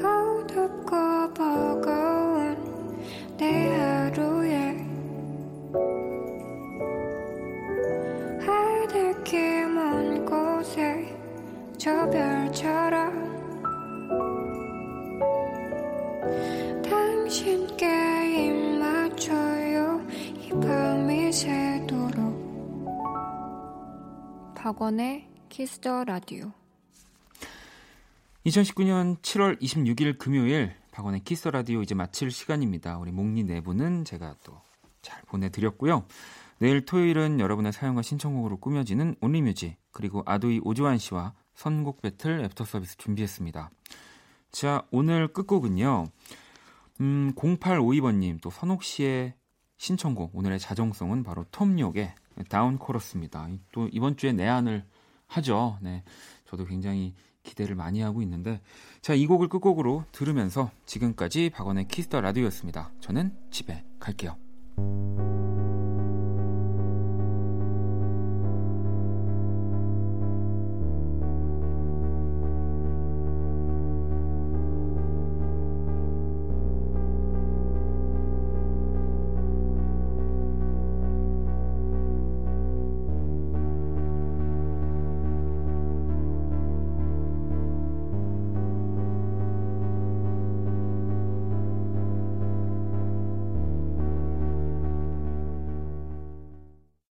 어둡고 버거운 내 하루에 하늘길 먼 곳에 저 별처럼 당신께 입 맞춰요 이 밤이 새도록. 박원의 키스 더 라디오. 이천십구 년 칠월 이십육일 금요일 박원의 키스라디오 이제 마칠 시간입니다. 우리 몽니 내부는 제가 또 잘 보내드렸고요. 내일 토요일은 여러분의 사연과 신청곡으로 꾸며지는 온리뮤직 그리고 아두이 오지환 씨와 선곡 배틀 애프터 서비스 준비했습니다. 자, 오늘 끝곡은요. 음, 공팔오이 번님 또 선옥 씨의 신청곡 오늘의 자정송은 바로 톰욕의 다운 코러스입니다. 또 이번 주에 내한을 하죠. 네, 저도 굉장히 기대를 많이 하고 있는데 자, 이 곡을 끝곡으로 들으면서 지금까지 박원의 키스 더 라디오였습니다. 저는 집에 갈게요.